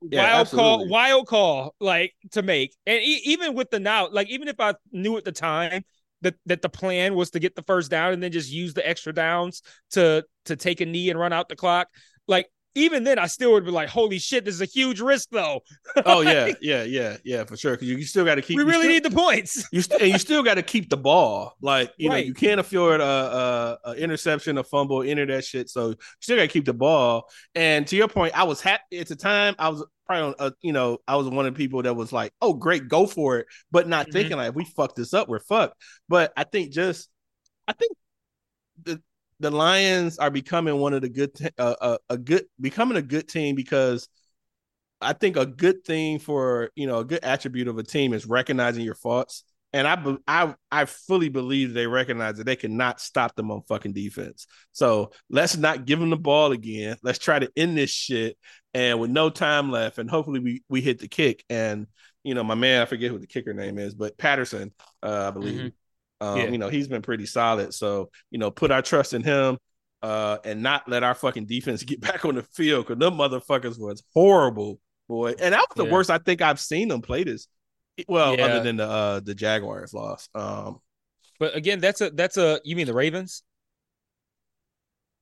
wild call like to make. And even with the now, like, even if I knew at the time that the plan was to get the 1st down and then just use the extra downs to take a knee and run out the clock, like, even then I still would be like, holy shit, this is a huge risk though. Oh yeah, for sure. Cause you still got to keep, need the points. You still got to keep the ball. Like, you know, you can't afford a interception, a fumble, any of that shit. So you still got to keep the ball. And to your point, I was happy at the time. I was probably, I was one of the people that was like, oh great, go for it. But not thinking like, if we fuck this up, we're fucked. But I think the Lions are becoming a good team, because I think a good thing for, a good attribute of a team is recognizing your faults. And I fully believe they recognize that they cannot stop them on fucking defense. So let's not give them the ball again. Let's try to end this shit, and with no time left, and hopefully we hit the kick. And, my man, I forget what the kicker name is, but Patterson, I believe. He's been pretty solid. So, put our trust in him and not let our fucking defense get back on the field, because them motherfuckers was horrible, boy. And that was the worst I think I've seen them play this. Well, other than the Jaguars loss. But again, that's you mean the Ravens?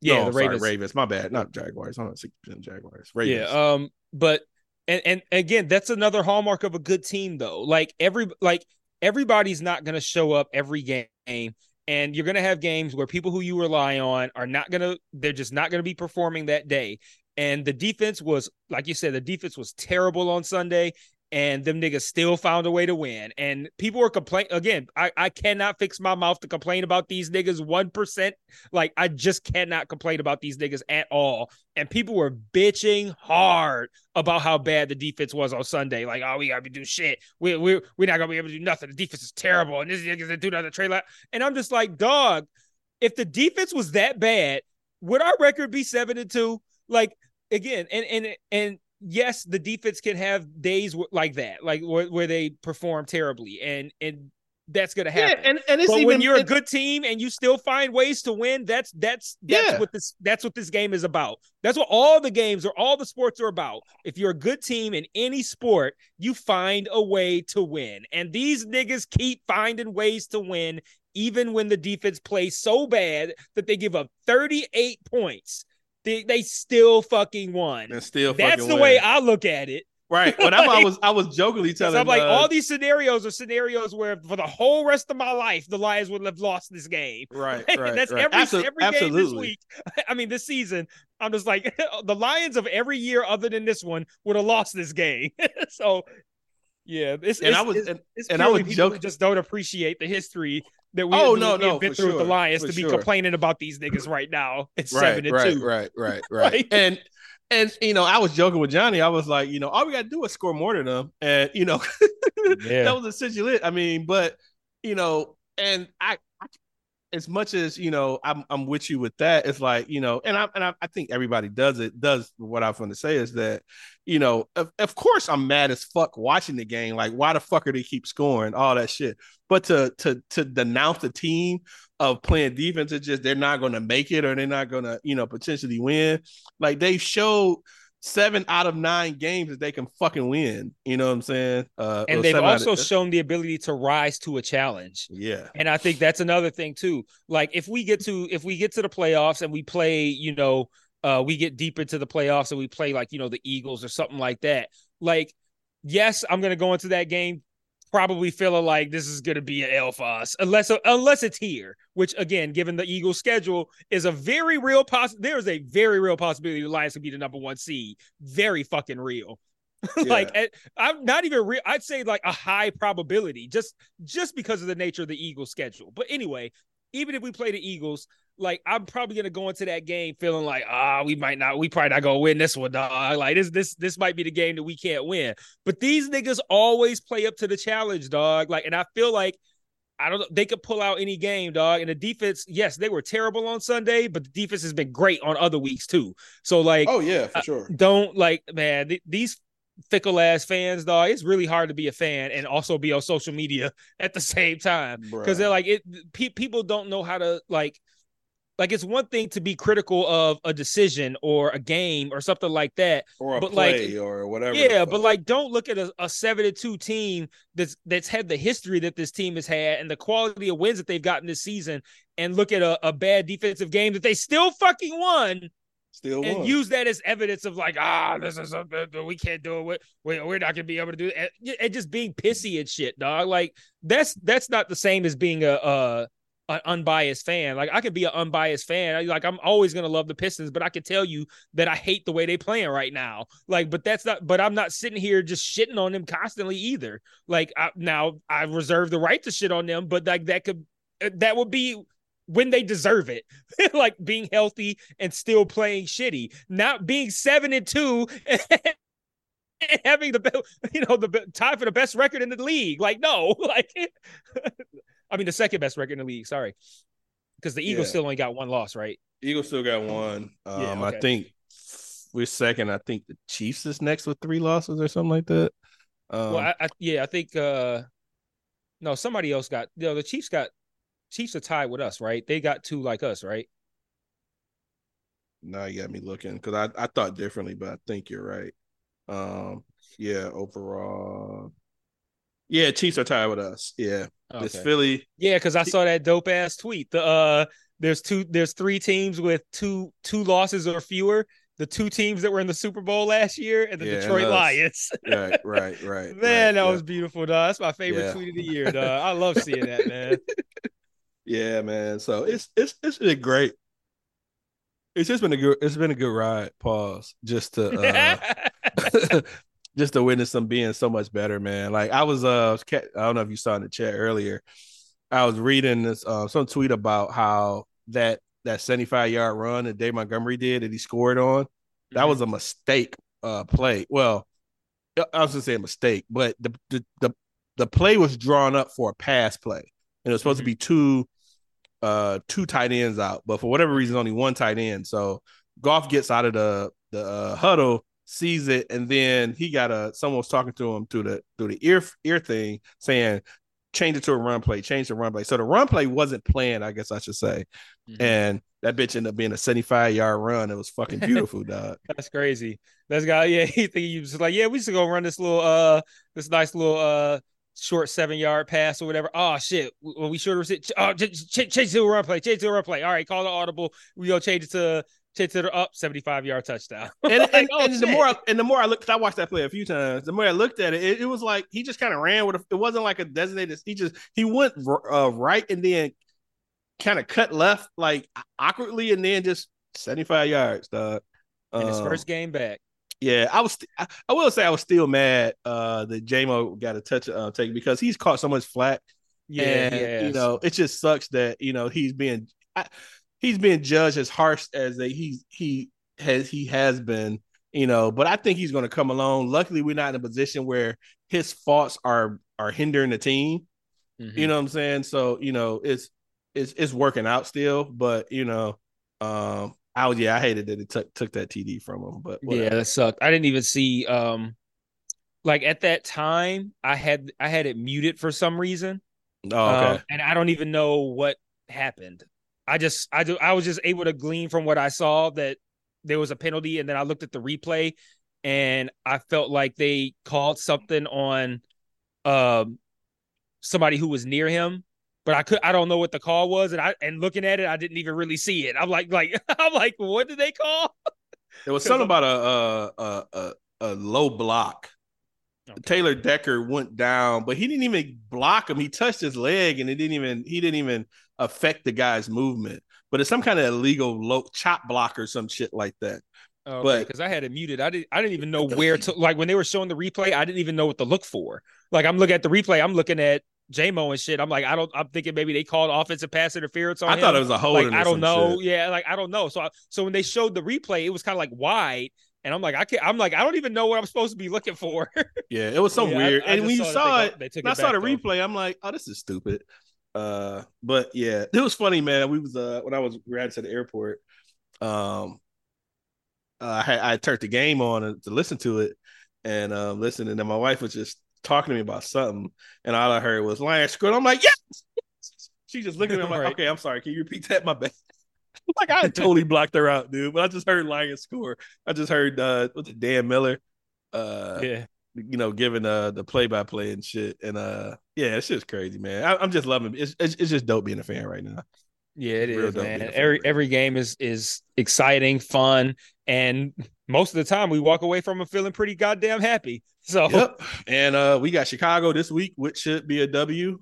Yeah, no, Ravens. My bad. Not Jaguars. I'm not 6% Jaguars. Ravens. Yeah. But and again, that's another hallmark of a good team though. Like everybody's not going to show up every game, and you're going to have games where people who you rely on are not going to, they're just not going to be performing that day. And the defense was, like you said, the defense was terrible on Sunday. and them niggas still found a way to win. And people were complaining. Again, I cannot fix my mouth to complain about these niggas 1%. Like, I just cannot complain about these niggas at all. And people were bitching hard about how bad the defense was on Sunday. Like, oh, we got to do shit. We're not going to be able to do nothing. The defense is terrible. And this niggas didn't do nothing. And I'm just like, dog, if the defense was that bad, would our record be 7-2? Like, again, and yes, the defense can have days like that, like where they perform terribly, and that's going to happen. Yeah, and it's but even, when you're a good team and you still find ways to win, that's what this game is about. That's what all the games or all the sports are about. If you're a good team in any sport, you find a way to win, and these niggas keep finding ways to win, even when the defense plays so bad that they give up 38 points. They still fucking won. That's the way I look at it. Right. Well, that's like, I was jokingly telling. I'm like, all these scenarios are scenarios where for the whole rest of my life, the Lions would have lost this game. Right. Right. That's right. Every game this week. I mean, this season, I'm just like, the Lions of every year other than this one would have lost this game. So, yeah. People just don't appreciate the history that we have been through with the Lions to be complaining about these niggas right now. It's 7-2. Right. Like, and you know, I was joking with Johnny. I was like, you know, all we gotta do is score more than them, and you know, that was essentially it. I mean, but you know, and I as much as you know, I'm with you with that. It's like, you know, and I think everybody does it. Does what I'm going to say is that, you know, of course I'm mad as fuck watching the game. Like, why the fuck are they keep scoring all that shit? But to denounce the team of playing defense, it's just they're not going to make it, or they're not going to, you know, potentially win. Like, they showed 7 out of 9 games that they can fucking win. You know what I'm saying? And they've also shown the ability to rise to a challenge. Yeah. And I think that's another thing too. Like, if we get to the playoffs and we play, you know, we get deep into the playoffs and we play like, you know, the Eagles or something like that. Like, yes, I'm going to go into that game probably feeling like this is going to be an L for us, unless it's here, which again, given the Eagles schedule, is a very real possibility the Lions could be the number 1 seed. Very fucking real. Yeah. I'm not even real. I'd say like a high probability just because of the nature of the Eagles schedule. But anyway, even if we play the Eagles, like, I'm probably going to go into that game feeling like, we probably not going to win this one, dog. Like, this might be the game that we can't win. But these niggas always play up to the challenge, dog. Like, and I feel like, I don't know, they could pull out any game, dog. And the defense, yes, they were terrible on Sunday, but the defense has been great on other weeks too. So, like, oh yeah, for sure. Don't, like, man, these fickle ass fans, dog. It's really hard to be a fan and also be on social media at the same time, because they're like, people don't know how to like it's one thing to be critical of a decision or a game or something like that, or a play or whatever. Yeah, but like, don't look at a 7-2 team that's had the history that this team has had and the quality of wins that they've gotten this season, and look at a bad defensive game that they still fucking won. And use that as evidence of like, this is something we can't do it. We're not gonna be able to do it, and just being pissy and shit, dog. Like, that's not the same as being an unbiased fan. Like, I could be an unbiased fan. I'm always going to love the Pistons, but I can tell you that I hate the way they playing right now. Like, but I'm not sitting here just shitting on them constantly either. Like, I reserve the right to shit on them, but like, that would be when they deserve it. Like, being healthy and still playing shitty, not being 7-2 and having the tie for the best record in the league. Like, no, like, I mean, the second best record in the league. Sorry, because the Eagles still only got one loss, right? Eagles still got one. I think we're second. I think the Chiefs is next with 3 losses or something like that. I think no, somebody else got. You know, the Chiefs are tied with us, right? They got 2 like us, right? Now you got me looking, because I thought differently, but I think you're right. Overall. Yeah, Chiefs are tied with us. Yeah. Okay. It's Philly. Yeah, because I saw that dope ass tweet. There's 3 teams with two losses or fewer. The 2 teams that were in the Super Bowl last year and the Detroit Lions. Right. Man, that was beautiful, dog. That's my favorite tweet of the year, dog. I love seeing that, man. Yeah, man. So it's been great. It's just been a good ride. Pause. Just to just to witness them being so much better, man. Like I was, I don't know if you saw in the chat earlier, I was reading this some tweet about how that 75-yard run that Dave Montgomery did that he scored on, that was a mistake play. Well, I was gonna say a mistake, but the play was drawn up for a pass play, and it was supposed to be two tight ends out, but for whatever reason, only one tight end. So Goff gets out of the huddle, sees it, and then he got someone's talking to him through the ear thing saying, change it to a run play, change the run play. So the run play wasn't planned, I guess I should say. Mm-hmm. And that bitch ended up being a 75-yard run. It was fucking beautiful, dog. That's crazy. That's got, yeah, he was like, yeah, we just gonna run this little, this nice little, short 7-yard pass or whatever. Oh shit! When we short receive, oh, change to a run play. Change to a run play. All right, call the audible. We go change it to the 75-yard touchdown. And the more I looked, I watched that play a few times. The more I looked at it, it was like he just kind of ran with. It wasn't like a designated. He went right and then kind of cut left like awkwardly and then just 75 yards, dog. In his first game back. Yeah, I will say I was still mad that J-Mo got a touch take because he's caught so much flack. Yeah, and, you know, it just sucks that, you know, he's being judged as harsh as he has been, you know. But I think he's going to come along. Luckily, we're not in a position where his faults are hindering the team. Mm-hmm. You know what I'm saying? So, you know, it's working out still. But, you know, I hated that it took that TD from him, but whatever. Yeah, that sucked. I didn't even see like at that time I had it muted for some reason. Oh, okay. And I don't even know what happened. I was just able to glean from what I saw that there was a penalty, and then I looked at the replay and I felt like they called something on somebody who was near him. But I don't know what the call was, and looking at it, I didn't even really see it. I'm like, what did they call? It was something about a low block. Okay. Taylor Decker went down, but he didn't even block him. He touched his leg, and he didn't even affect the guy's movement. But it's some kind of illegal low chop block or some shit like that. Oh, okay, because I had it muted. I didn't even know where to, like when they were showing the replay, I didn't even know what to look for. Like I'm looking at the replay, I'm looking at J-Mo and shit. I'm like, I'm thinking maybe they called offensive pass interference on him. I thought it was a holding. Like, I don't know. Shit. Yeah, like I don't know. So when they showed the replay, it was kind of like wide, and I'm like, I don't even know what I'm supposed to be looking for. Yeah, it was so weird. And when you saw it, I saw the replay. I'm like, oh, this is stupid. But yeah, it was funny, man. We was when I was riding to the airport, I turned the game on to listen to it, and listening, and my wife was just talking to me about something, and all I heard was Lions scored. I'm like, yes! She just looked at me. I'm like, right. Okay, I'm sorry. Can you repeat that? My bad. Like, I totally blocked her out, dude. But I just heard Lions score. I just heard Dan Miller, you know, giving the play-by-play and shit. And, yeah, it's just crazy, man. I'm just loving it. It's just dope being a fan right now. Yeah, it is, man. Every game is exciting, fun, and most of the time we walk away from them feeling pretty goddamn happy. So, yep. And we got Chicago this week, which should be a W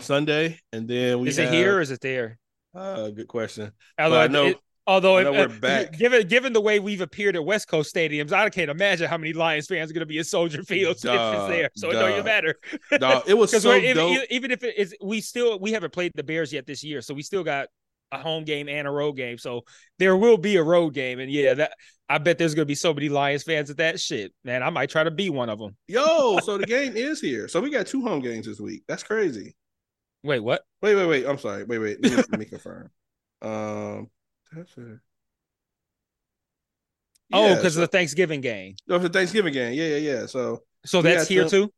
Sunday, and then we is it here or is it there? Good question. Although we're back. Given the way we've appeared at West Coast stadiums, I can't imagine how many Lions fans are going to be at Soldier Field if it's there. So it don't even matter. It was so dope. Even if it is, we haven't played the Bears yet this year, so we still got a home game and a road game. So there will be a road game, and yeah, that I bet there's gonna be so many Lions fans at that shit, man. I might try to be one of them. Yo, so the game is here. So we got 2 home games this week. That's crazy. Wait, what? Wait. I'm sorry. Wait. Let me confirm. That's it. Yeah, oh, because of the Thanksgiving game. No, it's the Thanksgiving game. Yeah. So that's here too.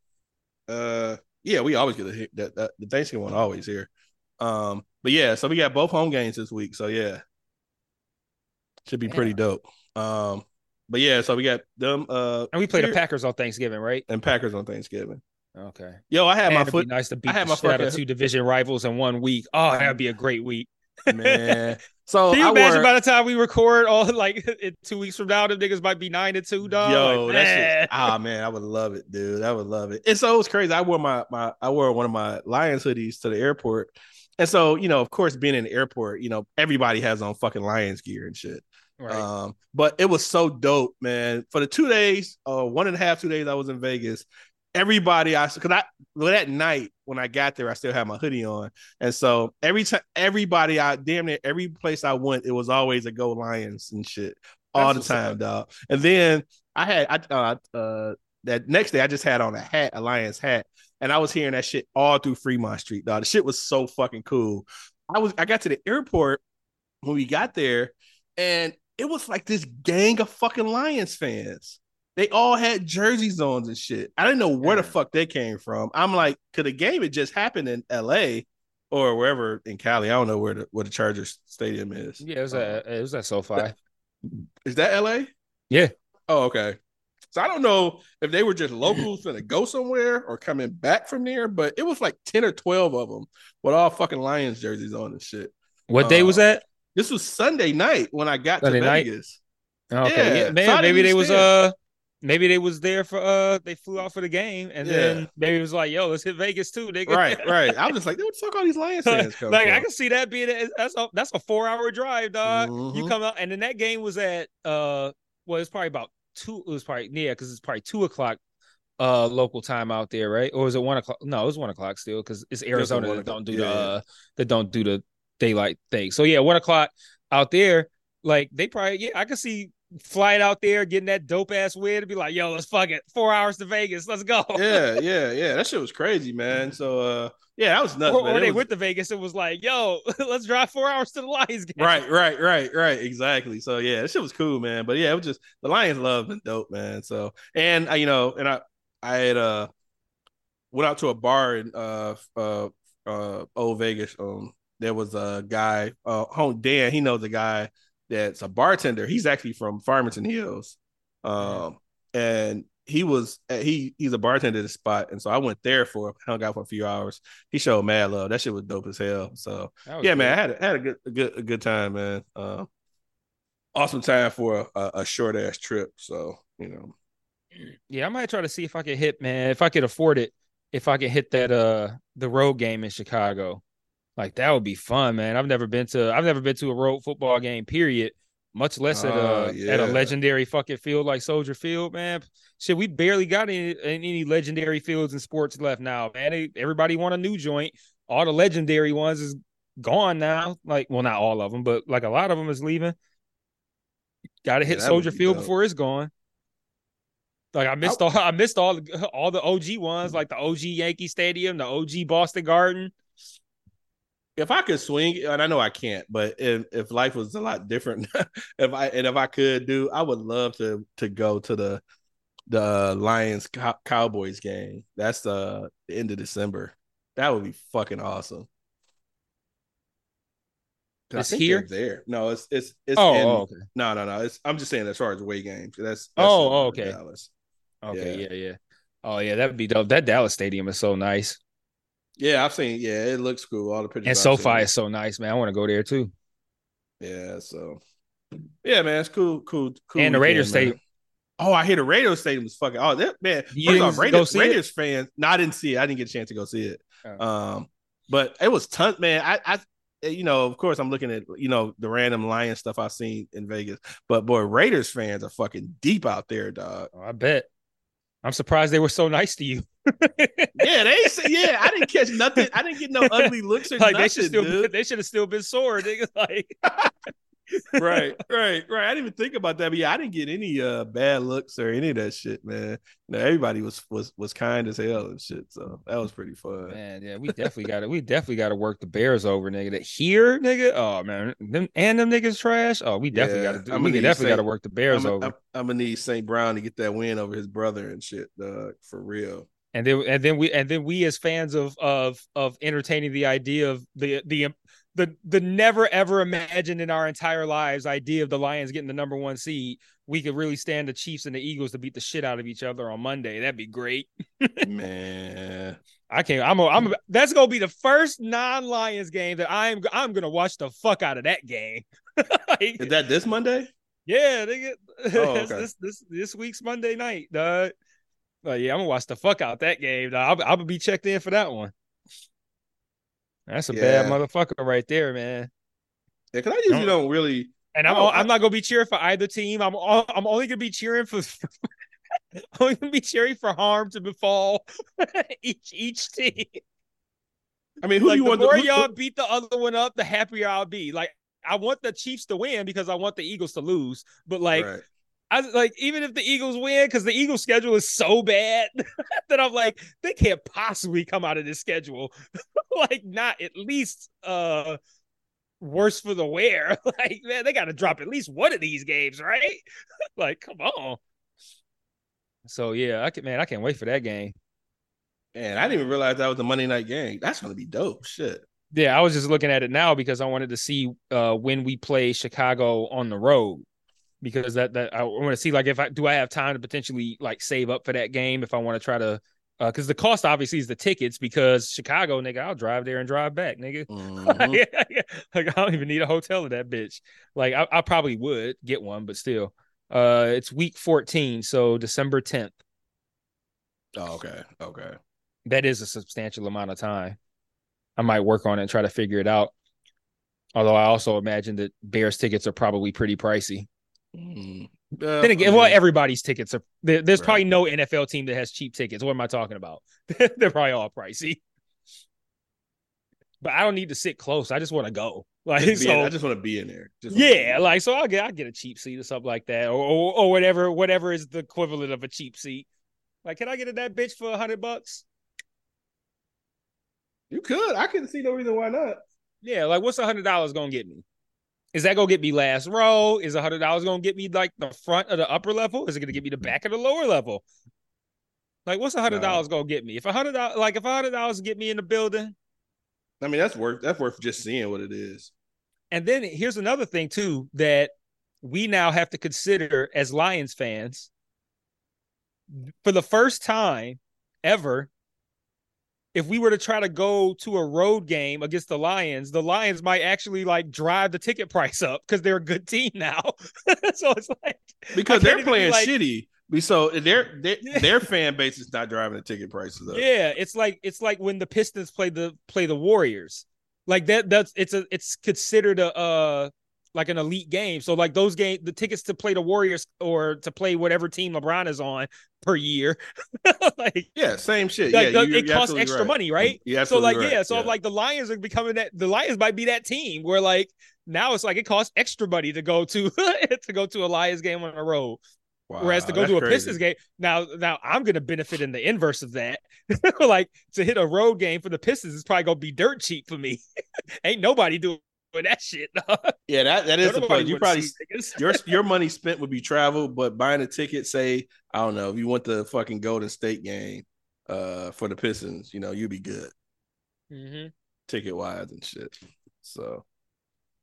Yeah, we always get the Thanksgiving one always here. But yeah, so we got both home games this week. So yeah, should be pretty dope. But yeah, so we got them. And we played the Packers on Thanksgiving, right? And Packers on Thanksgiving. Okay. Yo, I had my foot. Nice to beat the shit out of 2 division rivals in one week. Oh, that'd be a great week, man. So can you imagine by the time we record all like 2 weeks from now, them niggas might be 9-2, dog. Yo, like, that's man, I would love it, dude. I would love it. And so it was crazy. I wore one of my Lions hoodies to the airport, and so, you know, of course, being in the airport, you know, everybody has on fucking Lions gear and shit. Right. But it was so dope, man. For the 2 days, 1.5, 2 days I was in Vegas, everybody I because I well, that night when I got there, I still had my hoodie on. And so every time everybody I damn near every place I went, it was always a Go Lions and shit. All That's the time, sad. Dog. And then I had that next day I just had on a hat, a Lions hat, and I was hearing that shit all through Fremont Street, dog. The shit was so fucking cool. I got to the airport when we got there, and it was like this gang of fucking Lions fans. They all had jerseys on and shit. I didn't know where the fuck they came from. I'm like, could the game had just happened in L.A. or wherever in Cali. I don't know where the Chargers Stadium is. Yeah, it was at SoFi. Is that L.A.? Yeah. Oh, okay. So I don't know if they were just locals going to go somewhere or coming back from there, but it was like 10 or 12 of them with all fucking Lions jerseys on and shit. What day was that? This was Sunday night when I got to Vegas. Oh, okay. Yeah. Man, so maybe they was there for they flew out for the game and then maybe it was like, yo, let's hit Vegas too, nigga. Right. I was just like, what the fuck all these Lions fans come like from? I can see that being that's a 4-hour drive, dog. Mm-hmm. You come out and then that game was at it's probably 2 o'clock local time out there, right? Or was it 1 o'clock? No, it was 1 o'clock still because it's Arizona that don't do the daylight thing. So yeah, 1 o'clock out there. Like they probably I could see flying out there, getting that dope ass win and be like, yo, let's fuck it. 4 hours to Vegas, let's go. Yeah. That shit was crazy, man. So that was nuts. Or they went to Vegas and was like, yo, let's drive 4 hours to the Lions game. Right. Exactly. So yeah, that shit was cool, man. But yeah, it was just the Lions love and dope, man. So and I had went out to a bar in old Vegas. There was a guy, Dan, he knows a guy that's a bartender. He's actually from Farmington Hills. And he's a bartender at the spot. And so I went there hung out for a few hours. He showed mad love. That shit was dope as hell. So yeah, good. Man, I had a good time, man. Awesome time for a short ass trip. So, yeah, I might try to see if I could if I could afford it, if I could hit that, the road game in Chicago. Like that would be fun, man. I've never been to a road football game, period. Much less at a legendary fucking field like Soldier Field, man. Shit, we barely got any legendary fields in sports left now, man. Everybody want a new joint. All the legendary ones is gone now. Like, well, not all of them, but like a lot of them is leaving. Got to hit Soldier Field before it's gone. Like I missed all the OG ones, like the OG Yankee Stadium, the OG Boston Garden. If I could swing, and I know I can't, but if life was a lot different, I would love to go to the Lions Cowboys game. That's the end of December. That would be fucking awesome. It's here, there. No, it's. Okay. No. I'm just saying as far as away games. That's okay. Dallas. Okay. Yeah. Oh yeah, that would be dope. That Dallas stadium is so nice. Yeah, I've seen. Yeah, it looks cool. All the pictures. And SoFi is so nice, man. I want to go there too. Yeah. So, yeah, man, it's cool. And the Raiders Stadium. Oh, I hear the Raiders Stadium was fucking. Oh, that man. Raiders fans. No, I didn't see it. I didn't get a chance to go see it. Oh. But it was tons, man. Of course, I'm looking at the random Lion stuff I've seen in Vegas. But boy, Raiders fans are fucking deep out there, dog. Oh, I bet. I'm surprised they were so nice to you. I didn't catch nothing. I didn't get no ugly looks or like nothing. They should have still been sore. Nigga. Like, right. I didn't even think about that. But yeah, I didn't get any bad looks or any of that shit, man. No, everybody was kind as hell and shit. So that was pretty fun. Man, yeah, we definitely got it. We definitely got to work the Bears over, nigga. That here, nigga. Oh man, them niggas trash. Oh, we definitely got to do. We definitely got to work the Bears over. I'm gonna need St. Brown to get that win over his brother and shit, dog, for real. And then we as fans of entertaining the idea of the never ever imagined in our entire lives idea of the Lions getting the number 1 seed, we could really stand the Chiefs and the Eagles to beat the shit out of each other on Monday. That'd be great. Man, I can't. That's gonna be the first non-Lions game that I'm gonna watch the fuck out of that game. Like, is that this Monday? Yeah, nigga. Oh, okay. this week's Monday night, dog. Yeah, I'm gonna watch the fuck out that game. I'll be checked in for that one. That's a bad motherfucker right there, man. Yeah, because I usually don't really. And I'm not gonna be cheering for either team. I'm only gonna be cheering for only gonna be cheering for harm to befall each team. I mean, who like, do you want? The more y'all beat the other one up, the happier I'll be. Like, I want the Chiefs to win because I want the Eagles to lose. But like, right. Even if the Eagles win, because the Eagles' schedule is so bad that I'm like, they can't possibly come out of this schedule like not at least worse for the wear. Like, man, they got to drop at least one of these games, right? Like, come on. So yeah, I can't wait for that game. Man, I didn't even realize that was a Monday night game. That's going to be dope. Shit. Yeah, I was just looking at it now because I wanted to see when we play Chicago on the road, because that I want to see like if I have time to potentially like save up for that game if I want to try to because the cost obviously is the tickets, because Chicago, nigga, I'll drive there and drive back, nigga. Mm-hmm. Like, I don't even need a hotel in that bitch. Like I probably would get one, but still, it's week 14, so December 10th. Oh, okay. That is a substantial amount of time. I might work on it and try to figure it out. Although I also imagine that Bears tickets are probably pretty pricey. Then again, well, everybody's tickets are. There's probably no NFL team that has cheap tickets. What am I talking about? They're probably all pricey. But I don't need to sit close. I just want to go. Like, I just want to be in there. Like, so I'll get a cheap seat or something like that, or whatever is the equivalent of a cheap seat. Like, can I get in that bitch for $100? You could. I couldn't see no reason why not. Yeah, like, what's $100 gonna get me? Is that gonna get me last row? Is $100 gonna get me like the front of the upper level? Is it gonna get me the back of the lower level? Like, what's $100 gonna get me? If $100 get me in the building, I mean, that's worth just seeing what it is. And then here's another thing too that we now have to consider as Lions fans. For the first time ever, if we were to try to go to a road game against the Lions might actually like drive the ticket price up because they're a good team now. So it's like, because they're playing like, shitty. So their fan base is not driving the ticket prices up. Yeah, it's like when the Pistons play the Warriors. Like it's considered like an elite game. So like those games, the tickets to play the Warriors or to play whatever team LeBron is on per year. Like, yeah, same shit. Like, yeah, it costs extra money, right? Yeah, so like, right. Yeah. So yeah. I'm like, the Lions are becoming that. The Lions might be that team where like now it's like it costs extra money to go to to go to a Lions game on the road. Wow, whereas to go to a crazy Pistons game, now I'm gonna benefit in the inverse of that. Like, to hit a road game for the Pistons is probably gonna be dirt cheap for me. Ain't nobody doing that shit. Yeah, that is the point. You probably your money spent would be travel, but buying a ticket, say, I don't know, if you want the fucking Golden State game for the Pistons, you know, you'd be good. Mm-hmm. Ticket wise and shit. So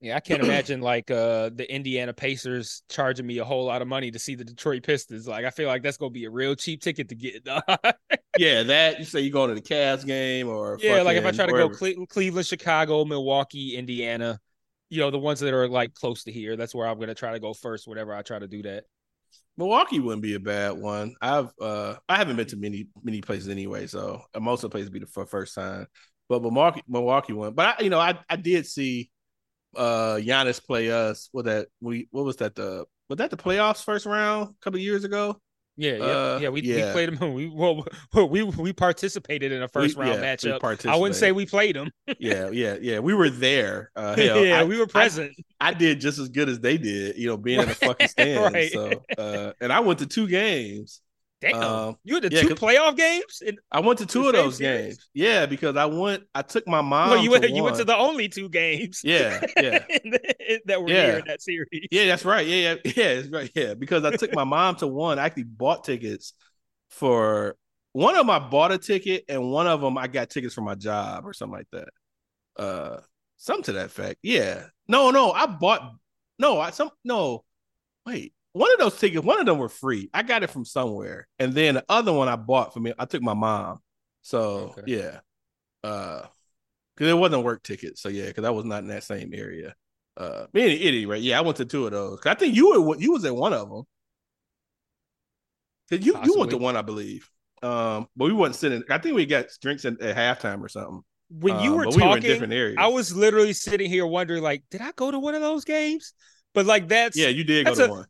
yeah, I can't imagine like the Indiana Pacers charging me a whole lot of money to see the Detroit Pistons. Like, I feel like that's gonna be a real cheap ticket to get. Yeah, that you say you're going to the Cavs game or like if I try to go Cleveland, Chicago, Milwaukee, Indiana, you know, the ones that are like close to here. That's where I'm gonna try to go first. Whenever I try to do that, Milwaukee wouldn't be a bad one. I haven't been to many places anyway, so most of the places be the first time. But Milwaukee one. But I did see Giannis play us with that. Was that the playoffs first round a couple of years ago? We played them. We participated in a first round matchup. I wouldn't say we played them. Yeah. We were there. We were present. I did just as good as they did, being in the fucking stands. Right. So, and I went to two games. Damn, you had two playoff games. I went to two of those games. Yeah, because I took my mom. Well, you went to the only two games. Yeah, that were here in that series. Yeah, that's right. Yeah, that's right. Yeah, because I took my mom to one. I actually bought tickets for one of them. I bought a ticket, and one of them I got tickets for my job or something like that. Something to that fact. Yeah. No, I bought. No, I some. No, wait. One of those tickets, one of them were free. I got it from somewhere. And then the other one I bought for me, I took my mom. So, okay. Because it wasn't a work ticket. So, yeah, because I was not in that same area. Anyway, yeah, I went to two of those. I think you was at one of them. You went to one, I believe. But we weren't sitting. I think we got drinks at halftime or something. When you were talking, we were in different areas. I was literally sitting here wondering, like, did I go to one of those games? But like that's yeah, you did go to one.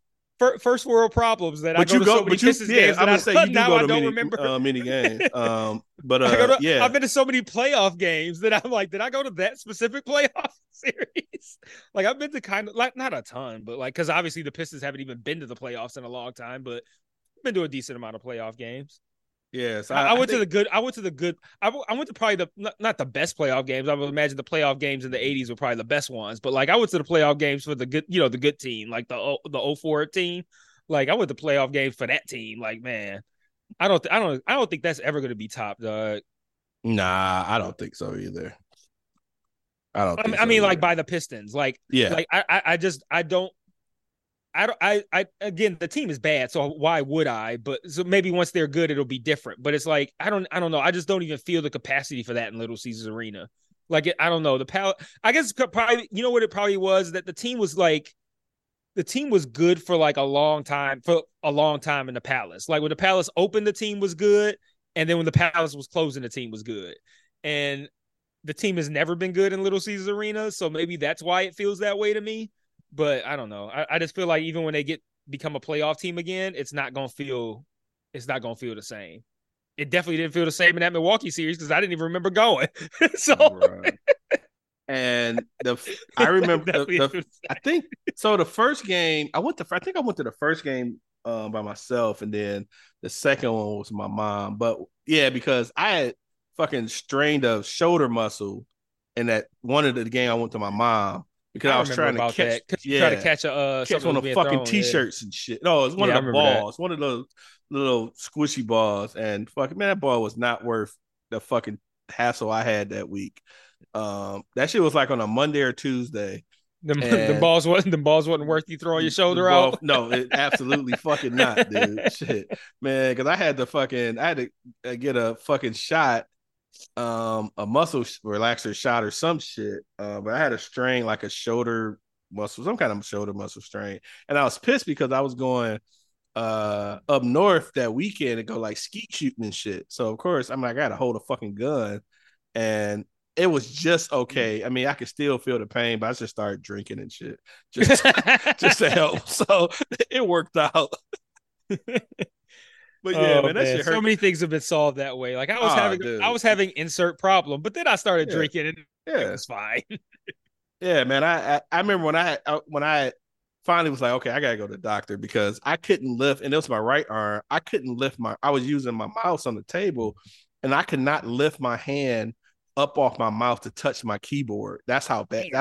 First world problems that but I go to so many Pistons games. I'm gonna say you do go to many games. I've been to so many playoff games that I'm like, did I go to that specific playoff series? Like I've been to kind of like not a ton, but like because obviously the Pistons haven't even been to the playoffs in a long time, but I've been to a decent amount of playoff games. Yes, I went to the good. I went to probably not the best playoff games. I would imagine the playoff games in the 80s were probably the best ones. But like I went to the playoff games for the good, the good team, like the 04 team. Like I went to playoff games for that team. Like man, I don't think that's ever going to be topped, dog. Nah, I don't think so either. I mean, like by the Pistons, like yeah, like I don't, the team is bad, so why would I? But so maybe once they're good, it'll be different. But it's like I don't know. I just don't even feel the capacity for that in Little Caesars Arena. Like I don't know the Palace. I guess probably you know what it probably was that the team was good for like a long time in the Palace. Like when the Palace opened, the team was good, and then when the Palace was closing, the team was good. And the team has never been good in Little Caesars Arena, so maybe that's why it feels that way to me. But I don't know. I just feel like even when they become a playoff team again, it's not gonna feel the same. It definitely didn't feel the same in that Milwaukee series because I didn't even remember going. So, right. And I remember. The first game I went to the first game by myself, and then the second one was my mom. But yeah, because I had fucking strained a shoulder muscle, and that one of the game I went to my mom. Because I was trying to catch one of the fucking thrown, t-shirts and shit. No, it's one of the balls, one of those little squishy balls, and fucking man, that ball was not worth the fucking hassle I had that week. That shit was like on a Monday or Tuesday. The balls wasn't worth you throwing your shoulder out. No, it absolutely fucking not, dude. Shit, man, because I had to get a fucking shot. A muscle relaxer shot or some shit, but I had a strain like a shoulder muscle, some kind of shoulder muscle strain, and I was pissed because I was going up north that weekend and go like skeet shooting and shit. So of course I gotta hold a fucking gun, and it was just okay. I mean, I could still feel the pain, but I just started drinking and shit just to help. So it worked out. But yeah, man, that shit hurt. So many things have been solved that way. Like I was having insert problem, but then I started drinking, and it was fine. Yeah, man, I remember when I finally was like, okay, I gotta go to the doctor because I couldn't lift, and it was my right arm. I couldn't lift I was using my mouse on the table, and I could not lift my hand up off my mouth to touch my keyboard. That's how bad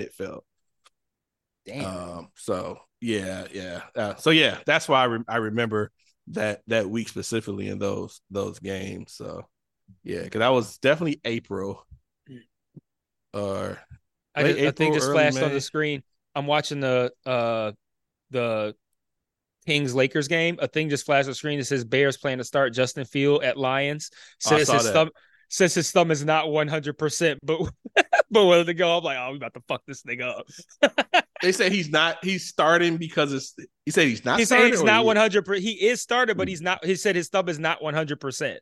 it felt. Damn. So yeah. So yeah, that's why I remember. That week specifically in those games. So yeah, because that was definitely April. I think just flashed on the screen. I'm watching the Kings Lakers game. A thing just flashed on the screen that says Bears plan to start Justin Field at Lions. Since his thumb is not 100%, but willing to go. I'm like, oh, we about to fuck this thing up. They say he's starting because he's not 100%. He is started, but he's not. He said his thumb is not 100%.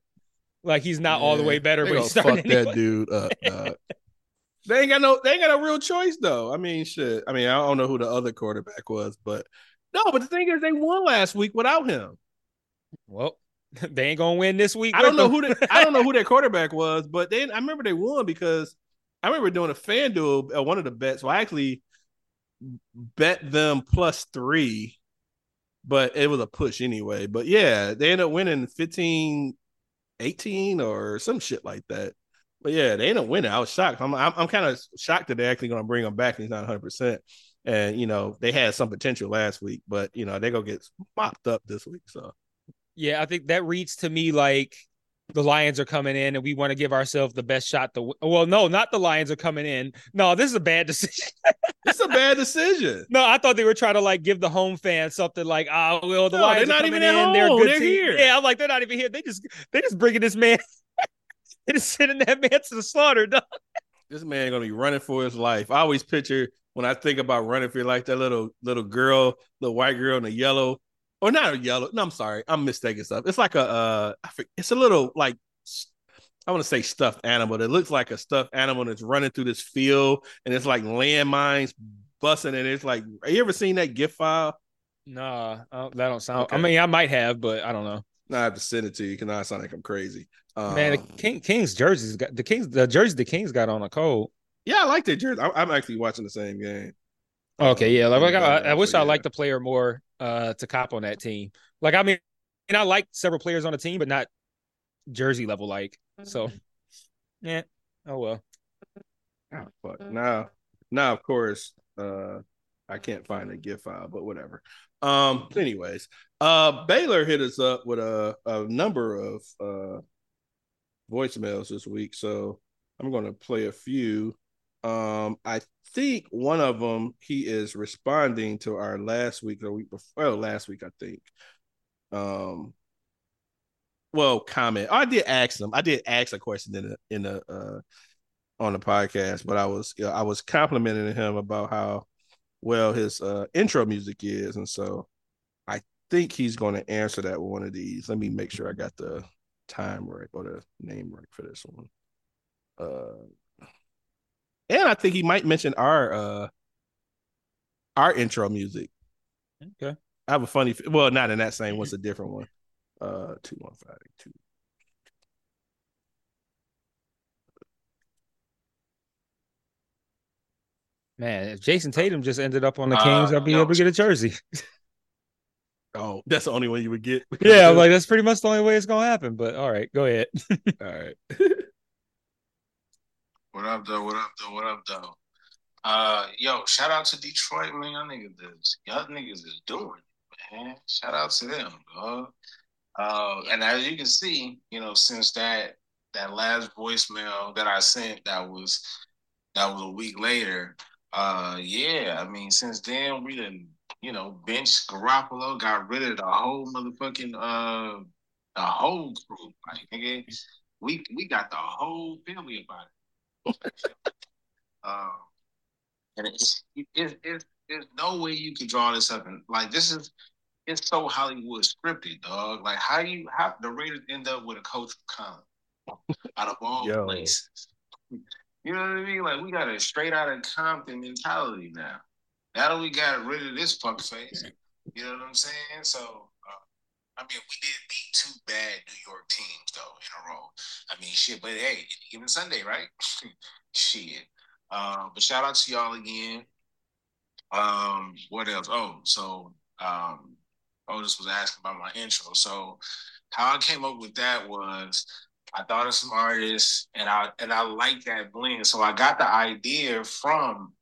Like he's not all the way better. But he's starting. Fuck anyway. That dude up. They ain't got no real choice though. I mean, shit. I mean, I don't know who the other quarterback was, but the thing is, they won last week without him. Well. They ain't gonna win this week. I don't know who their quarterback was, but then I remember they won because I remember doing a fan duel at one of the bets. Well, I actually bet them +3, but it was a push anyway. But yeah, they ended up winning 15-18 or some shit like that. But yeah, they ended up winning. I was shocked. I'm kind of shocked that they're actually gonna bring him back and he's not 100%. And they had some potential last week, but they gonna get mopped up this week. So. Yeah, I think that reads to me like the Lions are coming in and we want to give ourselves the best shot. Well, no, not the Lions are coming in. No, this is a bad decision. It's a bad decision. No, I thought they were trying to like give the home fans something like, oh, well, the Lions are not coming even in. They're good. They're here. Yeah, I'm like, they're not even here. They just bringing this man. They just sending that man to the slaughter, dog. This man gonna be running for his life. I always picture when I think about running for like that little girl, the white girl in the yellow. Or not a yellow. No, I'm sorry. I'm mistaking stuff. It's like it's a little like, I want to say stuffed animal. It looks like a stuffed animal that's running through this field, and it's like landmines busting, and it's like, have you ever seen that GIF file? Nah, that don't sound. Okay. I mean, I might have, but I don't know. I have to send it to you. Cannot sound like I'm crazy. Man, the Kings jerseys got the jersey the Kings got on a cold. Yeah, I like that jersey. I'm actually watching the same game. Okay, yeah. Like I wish I liked the player more to cop on that team. Like, I mean, and I like several players on the team, but not jersey level like. So, yeah. Oh well. Oh, fuck. Now of course, I can't find a GIF file, but whatever. Anyways, Baylor hit us up with a number of voicemails this week, so I'm going to play a few. I think one of them, he is responding to our last week, the week before, last week, I think. Comment. I did ask a question on the podcast, but I was complimenting him about how well his intro music is, and so I think he's going to answer that with one of these. Let me make sure I got the time right or the name right for this one. And I think he might mention our intro music. Okay, I have a funny. Well, not in that same. What's a different one? 215 2. Man, if Jason Tatum just ended up on the Kings, I'd be able to get a jersey. Oh, that's the only one you would get? Yeah, like, that's pretty much the only way it's going to happen. But, all right, go ahead. All right. What up, though? Yo, shout out to Detroit, man. Y'all niggas is doing it, man. Shout out to them, dog. And as you can see, you know, since that last voicemail that I sent that was a week later, I mean, since then we done, you know, benched Garoppolo, got rid of the whole motherfucking the whole group. Like, nigga, we got the whole family about it. And it's no way you could draw this up, and like it's so Hollywood scripted, dog. Like, how the Raiders end up with a coach from Compton out of all places. You know what I mean? Like, we got a straight out of Compton mentality now. Now that we got rid of this fuck face, you know what I'm saying? So, I mean, we did beat two bad New York teams, though, in a row. I mean, shit, but hey, even Sunday, right? Shit. But shout out to y'all again. What else? Oh, so Otis was asking about my intro. So how I came up with that was, I thought of some artists, and I like that blend. So I got the idea from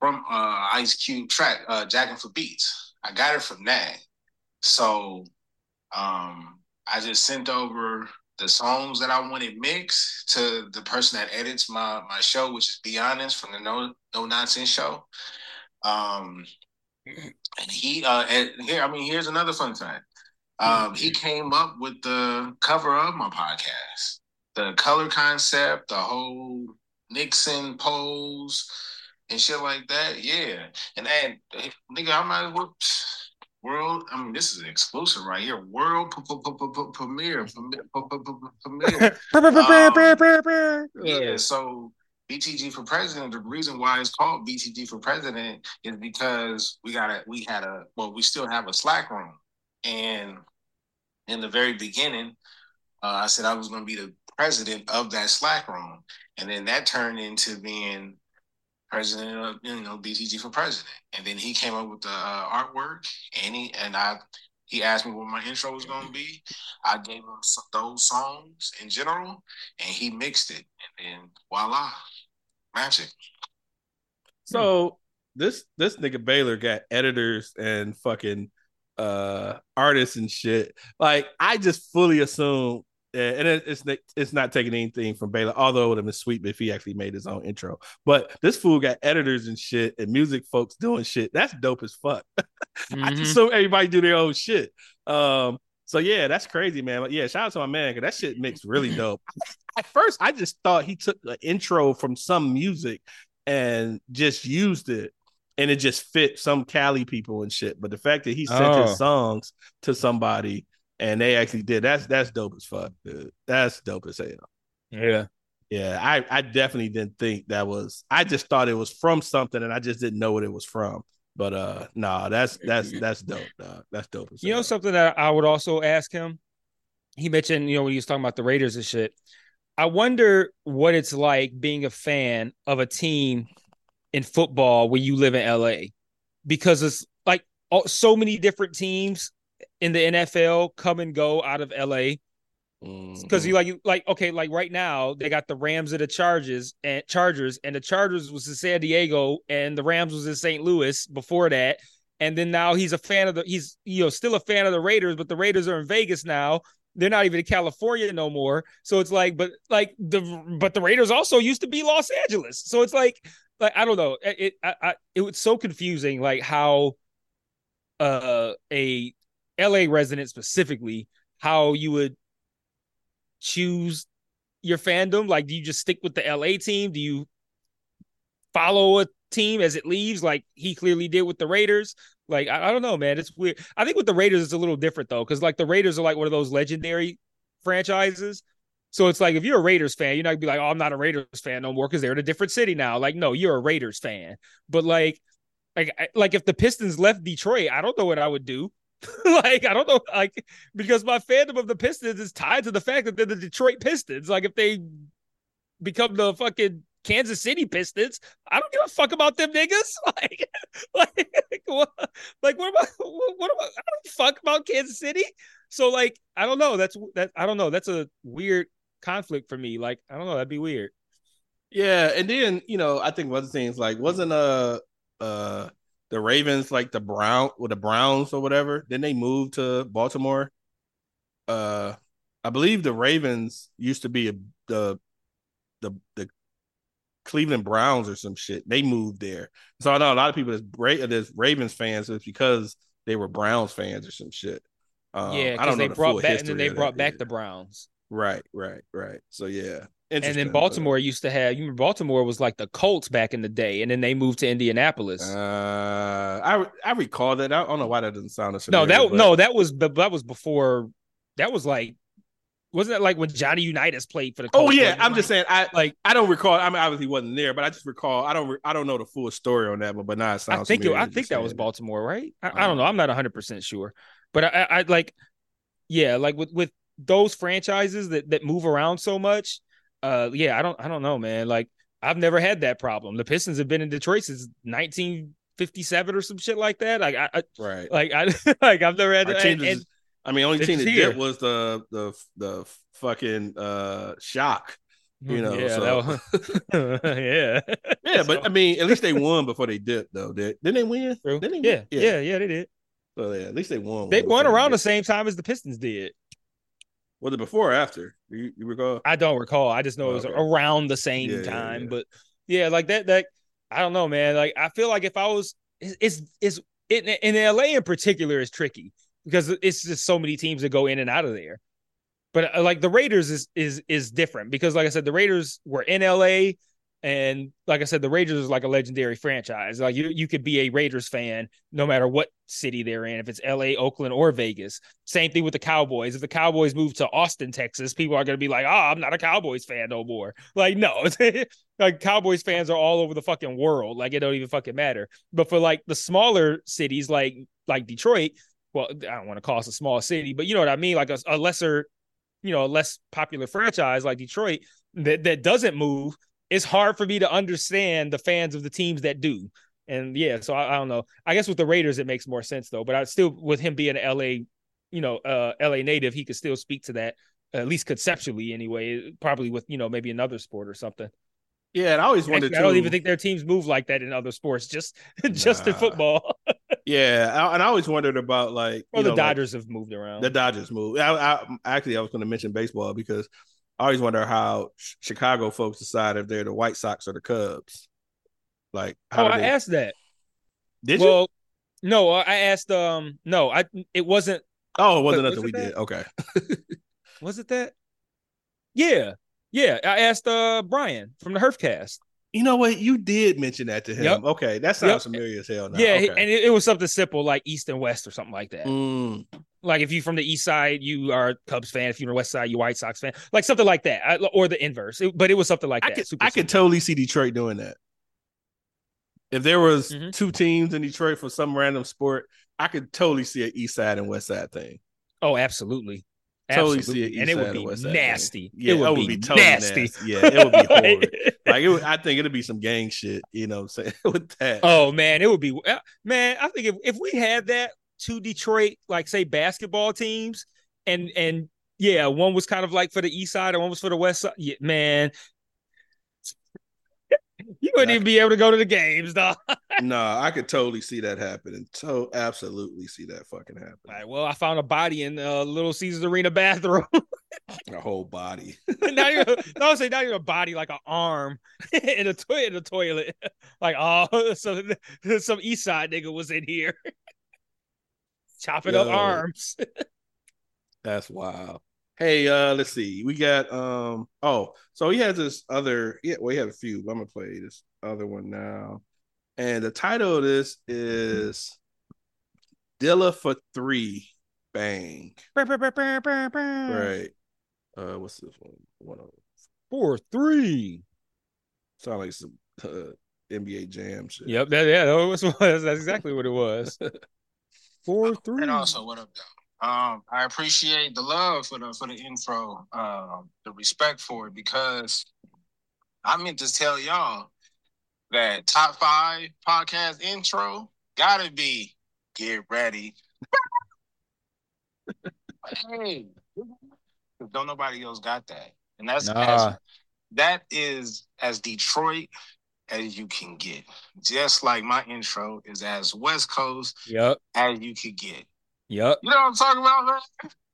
Ice Cube track, Jackin' for Beats. I got it from that. So I just sent over the songs that I wanted mixed to the person that edits my show, which is Be Honest from the No Nonsense Show. And he here's another fun fact. He came up with the cover of my podcast, the color concept, the whole Nixon pose and shit like that. Yeah. And nigga, I might as well this is exclusive right here. World premiere. Yeah, so BTG for President, the reason why it's called BTG for President is because we still have a Slack room. And in the very beginning, I said I was going to be the president of that Slack room. And then that turned into being president of, BTG for President. And then he came up with the artwork, and he asked me what my intro was going to be. I gave him those songs in general, and he mixed it. And then voila, magic. So this nigga Baylor got editors and fucking artists and shit. Like, I just fully assume, and it's not taking anything from Baylor, although it would have been sweet if he actually made his own intro, but this fool got editors and shit and music folks doing shit. That's dope as fuck. Mm-hmm. I just assume everybody do their own shit. So yeah, that's crazy, man. Like, yeah, shout out to my man, cause that shit mixed really dope. At first I just thought he took the intro from some music and just used it, and it just fit some Cali people and shit. But the fact that he sent his songs to somebody and they actually did, that's dope as fuck, dude. That's dope as hell. Yeah. Yeah, I definitely didn't think that was. I just thought it was from something, and I just didn't know what it was from. But nah, that's dope. That's dope. You know something that I would also ask him. He mentioned, you know, when he was talking about the Raiders and shit. I wonder what it's like being a fan of a team in football when you live in LA, because it's like so many different teams in the NFL come and go out of LA. Because like right now they got the Rams and the Chargers, and the Chargers was in San Diego, and the Rams was in St. Louis before that, and then now he's still a fan of the Raiders, but the Raiders are in Vegas now. They're not even in California no more. So it's like, but the Raiders also used to be Los Angeles. So it's like I don't know. It was so confusing, like how a LA resident specifically, how you would choose your fandom. Like, do you just stick with the LA team? Do you follow a team as it leaves, like he clearly did with the Raiders? Like, I don't know, man. It's weird. I think with the Raiders it's a little different though, because like the Raiders are like one of those legendary franchises. So it's like, if you're a Raiders fan, you're not gonna be like, oh, I'm not a Raiders fan no more because they're in a different city now. Like, no, you're a Raiders fan. But like if the Pistons left Detroit, I don't know what I would do. Like, I don't know, like, because my fandom of the Pistons is tied to the fact that they're the Detroit Pistons. Like, if they become the fucking Kansas City Pistons, I don't give a fuck about them niggas. What am I? I don't fuck about Kansas City. So, like, I don't know. I don't know. That's a weird conflict for me. Like, I don't know. That'd be weird. Yeah, and then I think one thing is like, wasn't the Ravens, like the Browns or whatever, then they moved to Baltimore. I believe the Ravens used to be the Cleveland Browns or some shit. They moved there, so I know a lot of people that's Ravens fans. So it's because they were Browns fans or some shit. Yeah, because they brought back the Browns. Right. So yeah. And then Baltimore used to have, you remember Baltimore was like the Colts back in the day, and then they moved to Indianapolis. I recall that. I don't know why that doesn't sound as familiar. Wasn't that like when Johnny Unitas played for the Colts? Oh yeah, I'm just saying. I don't recall. I mean, obviously wasn't there, but I just recall. I don't know the full story on that, but now it sounds. I think that was Baltimore, right? I don't know. I'm not 100% sure, but I like, yeah, like with those franchises that move around so much. Yeah, I don't know, man. Like, I've never had that problem. The Pistons have been in Detroit since 1957 or some shit like that. Like, I've never had. Only team that did was the fucking Shock. You know, yeah, so. yeah. But I mean, at least they won before they dipped, though. Didn't they win? True. Didn't they win? Yeah, they did. So yeah, at least they won. They won around the same time as the Pistons did. Was it before or after? You recall? I don't recall. I just know it was around the same time. Yeah. But yeah, like that I don't know, man. Like, I feel like if I was, in LA in particular is tricky because it's just so many teams that go in and out of there. But like the Raiders is different because, like I said, the Raiders were in LA, and like I said, the Raiders is like a legendary franchise. Like you could be a Raiders fan no matter what city they're in, if it's LA, Oakland, or Vegas. Same thing with the Cowboys. If the Cowboys move to Austin, Texas, people are going to be like, oh, I'm not a Cowboys fan no more. Like, no. Like, Cowboys fans are all over the fucking world. Like, it don't even fucking matter. But for like the smaller cities like Detroit, well, I don't want to call us a small city, but you know what I mean? Like a lesser, a less popular franchise like Detroit that doesn't move, it's hard for me to understand the fans of the teams that do. And yeah, so I don't know. I guess with the Raiders, it makes more sense though, but I still, with him being an LA, LA native, he could still speak to that, at least conceptually anyway, probably with, maybe another sport or something. Yeah. And I always wondered too, I don't even think their teams move like that in other sports, just in football. Yeah. And I always wondered about the Dodgers have moved around. The Dodgers moved. I was going to mention baseball because I always wonder how Chicago folks decide if they're the White Sox or the Cubs. Like, how I asked that. Did you? Well, no, I asked. No, it wasn't. Oh, it wasn't nothing we did. Okay. Was it that? Yeah, I asked Brian from the Herfcast. You know what? You did mention that to him. Yep. Okay, that sounds familiar as hell now. Yeah, okay. And it was something simple like East and West or something like that. Mm. Like if you're from the East Side, you are a Cubs fan. If you're from the West Side, you White Sox fan. Like something like that, or the inverse. But it was something like that. I could totally see Detroit doing that. If there was two teams in Detroit for some random sport, I could totally see an East Side and West Side thing. Oh, absolutely. Totally see it, and it would be nasty. Yeah, it would be totally nasty. Yeah, it would be horrible. Like it would, I think it'd be some gang shit. You know, what I'm saying with that. Oh man, it would be. Man, I think if we had that two Detroit, like say basketball teams, and yeah, one was kind of like for the East Side, and one was for the West Side. Yeah, man, you wouldn't even be able to go to the games, dog. No, I could totally see that happening. Absolutely see that fucking happen. All right, well, I found a body in the Little Caesars Arena bathroom. A whole body. Not even a body, like an arm in a toilet. Like, oh, some East Side nigga was in here chopping up arms. That's wild. Hey, let's see. We got so he has this other. Yeah, well, he had a few. But I'm gonna play this other one now. And the title of this is Dilla for Three Bang. Right. What's this one? 104.3. Sound like some NBA Jam shit. Yep. That's exactly what it was. 4-3. And also, what up, though? I appreciate the love for the intro, the respect for it, because I meant to tell y'all that top five podcast intro gotta be get ready. Hey, don't nobody else got that, and that's that is as Detroit as you can get. Just like my intro is as West Coast as you could get. Yep, you know what I'm talking about, man.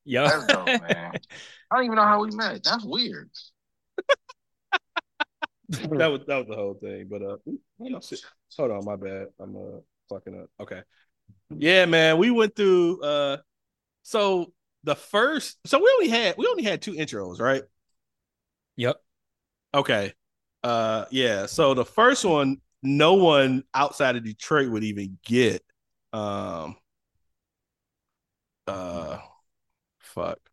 Yep, that's dope, man. I don't even know how we met. That's weird. That was the whole thing, but hold on, my bad, I'm fucking up. Okay, yeah, man, we went through. So we only had two intros, right? Yep. Okay. Yeah. So the first one, no one outside of Detroit would even get. Fuck.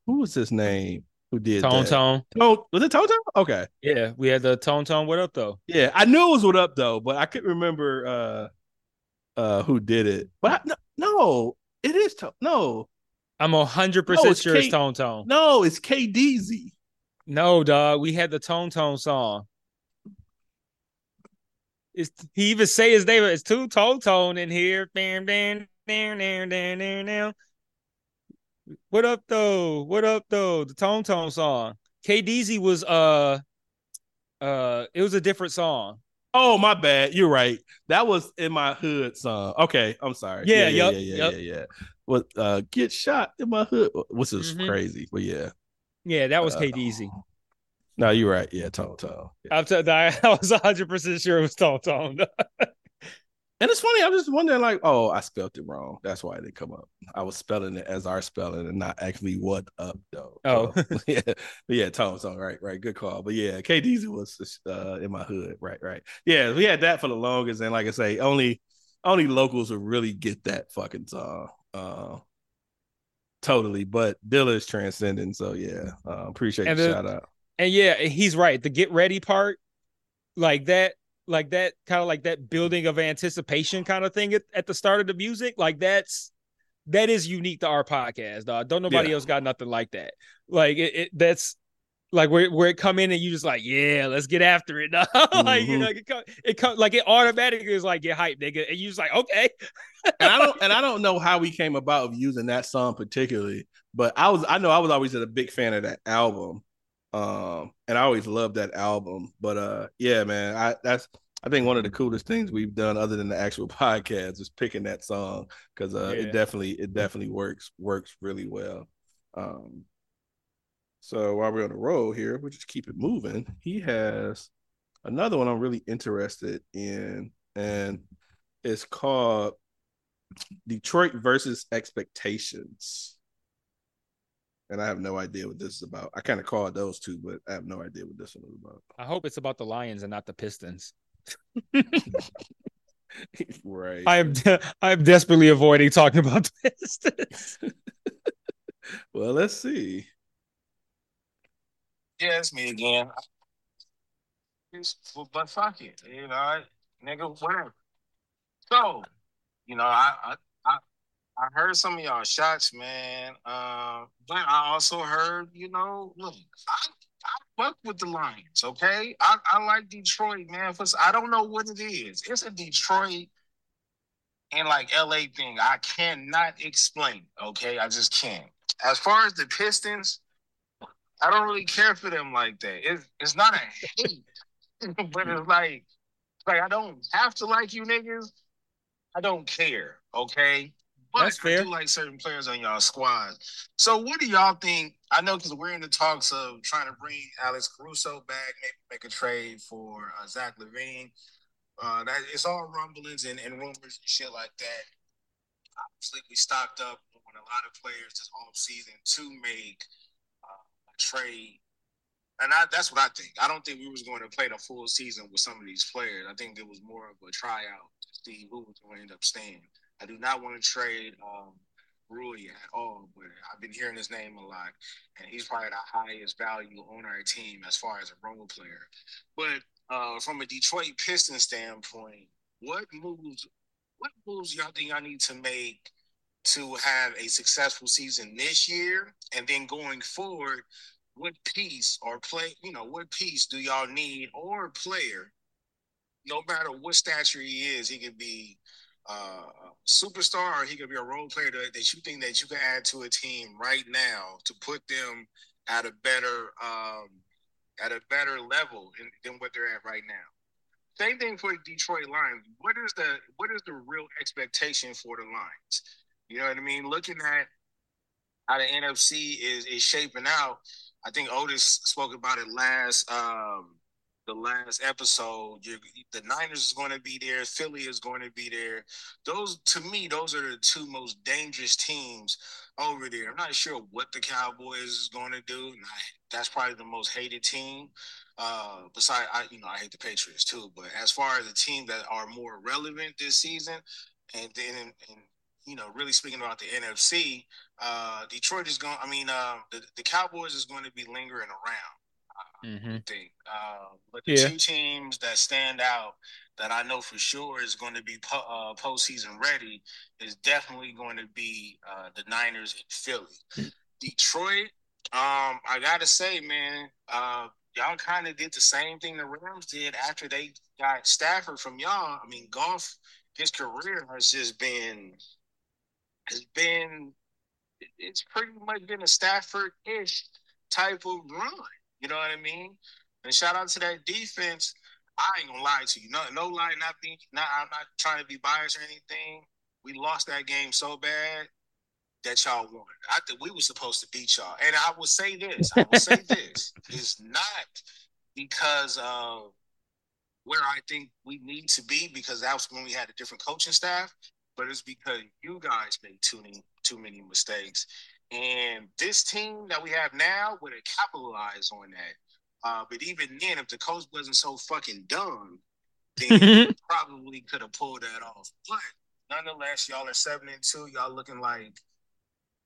Who was his name? Who did Tone that? Tone? Oh, was it Tone Tone? Okay. Yeah, we had the Tone Tone. What up though? Yeah, I knew it was what up though, but I couldn't remember who did it. But it is Tone. No, I'm 100% sure it's Tone Tone. No, it's KDZ. No, dog, we had the Tone Tone song. He even say his name. It's two Tone Tone in here. Bam. What up though? What up though? The Tone Tone song. KDZ was it was a different song. Oh, my bad. You're right. That was in my hood song. Okay, I'm sorry. Yeah. What get shot in my hood? Which is crazy, but yeah. Yeah, that was KDZ. No, you're right. Yeah, Tone Tone. Yeah. I was 100% sure it was Tone Tone. And it's funny, I'm just wondering, like, oh, I spelled it wrong. That's why it didn't come up. I was spelling it as our spelling and not actually what up, though. Oh. Yeah, Tom's on, right. Good call. But yeah, KDZ was in my hood, right. Yeah, we had that for the longest. And like I say, only locals would really get that fucking song. Totally. But Dilla is transcending. So yeah, appreciate the shout out. And yeah, he's right. The get ready part, like that. Like that kind of like that building of anticipation kind of thing at the start of the music. Like that is unique to our podcast, dog. Don't nobody else got nothing like that. Like it that's like where it come in and you just like, yeah, let's get after it. Like, you know, it automatically is like get hype, nigga. And you just like, okay. and I don't know how we came about of using that song particularly, but I was always a big fan of that album. And I always loved that album, but yeah, man, I think one of the coolest things we've done other than the actual podcast is picking that song because it definitely works really well. So while we're on the road here, we'll just keep it moving. He has another one I'm really interested in, and it's called Detroit versus Expectations. And I have no idea what this is about. I kind of called those two, but I have no idea what this one is about. I hope it's about the Lions and not the Pistons. Right. I'm desperately avoiding talking about business. Well, let's see. Yeah, it's me again. But fuck it, you know, nigga, whatever. So, you know, I heard some of y'all shots, man. But I also heard, you know, look, I fuck with the Lions, okay? I like Detroit, man. I don't know what it is. It's a Detroit and like LA thing. I cannot explain, okay? I just can't. As far as the Pistons, I don't really care for them like that. It's not a hate, but it's like I don't have to like you niggas. I don't care, okay? But I do like certain players on y'all squad. So what do y'all think? I know because we're in the talks of trying to bring Alex Caruso back, maybe make a trade for Zach LaVine. That it's all rumblings and rumors and shit like that. Obviously, we stocked up on a lot of players this offseason to make a trade. And that's what I think. I don't think we was going to play the full season with some of these players. I think there was more of a tryout to see who was going to end up staying. I do not want to trade Rui at all, but I've been hearing his name a lot, and he's probably the highest value on our team as far as a role player. But from a Detroit Pistons standpoint, what moves y'all think y'all need to make to have a successful season this year, and then going forward, what piece do y'all need or player? No matter what stature he is, he could be superstar, or he could be a role player that you think that you can add to a team right now to put them at a better level than what they're at right now. Same thing for Detroit Lions. What is the real expectation for the Lions? You know what I mean? Looking at how the NFC is shaping out, I think Otis spoke about it the last episode. The Niners is going to be there. Philly is going to be there. To me, those are the two most dangerous teams over there. I'm not sure what the Cowboys is going to do. And that's probably the most hated team. Besides, I hate the Patriots too. But as far as the team that are more relevant this season, and really speaking about the NFC, the Cowboys is going to be lingering around. Mm-hmm. Thing. But the two teams that stand out that I know for sure is going to be postseason ready is definitely going to be the Niners and Philly. Mm-hmm. Detroit, I gotta say, man, y'all kind of did the same thing the Rams did after they got Stafford from y'all. I mean, Goff, his career has just been it's pretty much been a Stafford-ish type of run. You know what I mean? And shout out to that defense. I ain't gonna lie to you. No lie. I'm not trying to be biased or anything. We lost that game so bad that y'all won. I think we were supposed to beat y'all. And I will say this. It's not because of where I think we need to be, because that was when we had a different coaching staff. But it's because you guys made too many mistakes. And this team that we have now would have capitalized on that. But even then, if the coach wasn't so fucking dumb, then he probably could have pulled that off. But nonetheless, y'all are 7-2. Y'all looking like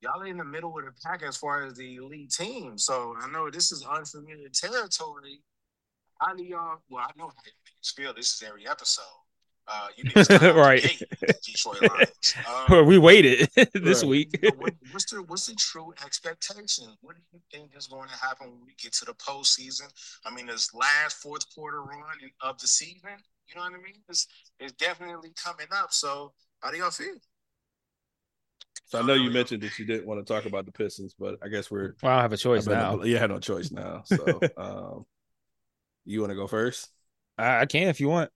y'all are in the middle of the pack as far as the elite team. So I know this is unfamiliar territory. How do y'all? Well, I know how you feel. This is every episode. You need to start right. Detroit Lions. We waited this week. What's the true expectation? What do you think is going to happen when we get to the postseason? I mean, this last fourth quarter run of the season. You know what I mean? It's definitely coming up. So, how do y'all feel? So I know you mentioned that you didn't want to talk about the Pistons, but I guess I don't have a choice now. You have no choice now. So, you want to go first? I can if you want.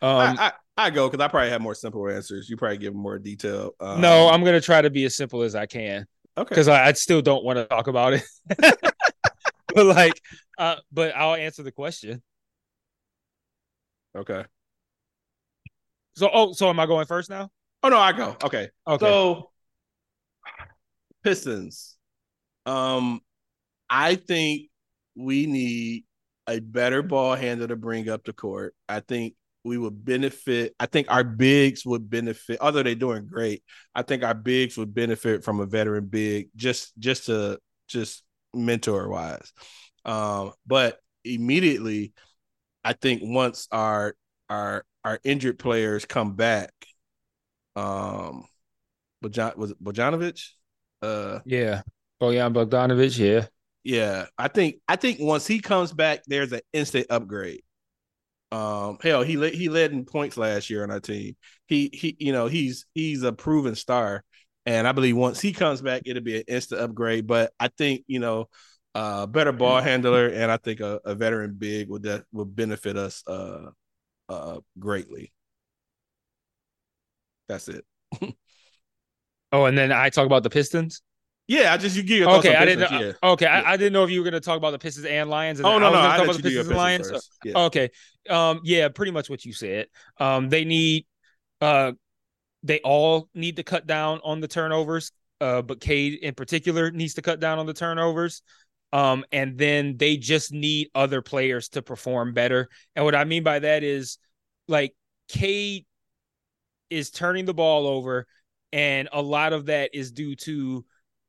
I go because I probably have more simple answers. You probably give more detail. No, I'm gonna try to be as simple as I can. Okay, because I still don't want to talk about it. But but I'll answer the question. Okay. So am I going first now? Oh no, I go. Okay. So Pistons. I think we need a better ball handler to bring up the court. I think we would benefit. I think our bigs would benefit, although they're doing great. I think our bigs would benefit from a veteran big, just mentor wise. But immediately, I think once our injured players come back, was it Bogdanovic? Bogdanovic. Yeah. I think once he comes back, there's an instant upgrade. Hell, he led in points last year on our team. He's a proven star, and I believe once he comes back, it'll be an instant upgrade. But I think better ball handler, and I think a veteran big will benefit us greatly. That's it. Oh, and then I talk about the Pistons. Yeah, I just you give your thoughts. Okay, on Pistons, I didn't know if you were going to talk about the Pistons and Lions. And I talk about the Pistons and Lions. Yeah. Okay, pretty much what you said. They all need to cut down on the turnovers. But Cade in particular needs to cut down on the turnovers. And then they just need other players to perform better. And what I mean by that is, like, Cade is turning the ball over, and a lot of that is due to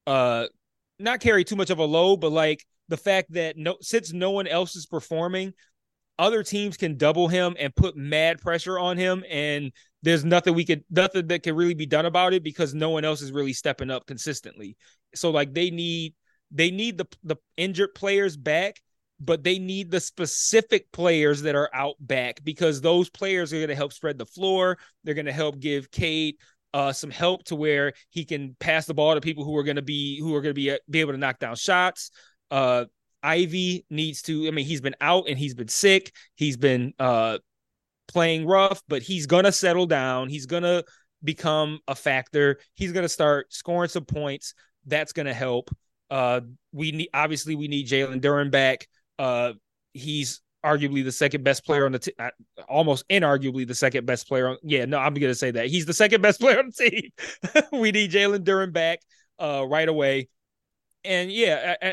not carry too much of a load, but like the fact that since no one else is performing, other teams can double him and put mad pressure on him, and there's nothing that can really be done about it because no one else is really stepping up consistently. So like they need the injured players back, but they need the specific players that are out back, because those players are going to help spread the floor. They're going to help give Cade some help to where he can pass the ball to people who are going to be able to knock down shots. Ivy needs to, he's been out and he's been sick. He's been playing rough, but he's going to settle down. He's going to become a factor. He's going to start scoring some points. That's going to help. We need Jalen Duren back. He's arguably the second best player on the team, almost inarguably the second best player. I'm going to say that. He's the second best player on the team. We need Jalen Duren back right away. And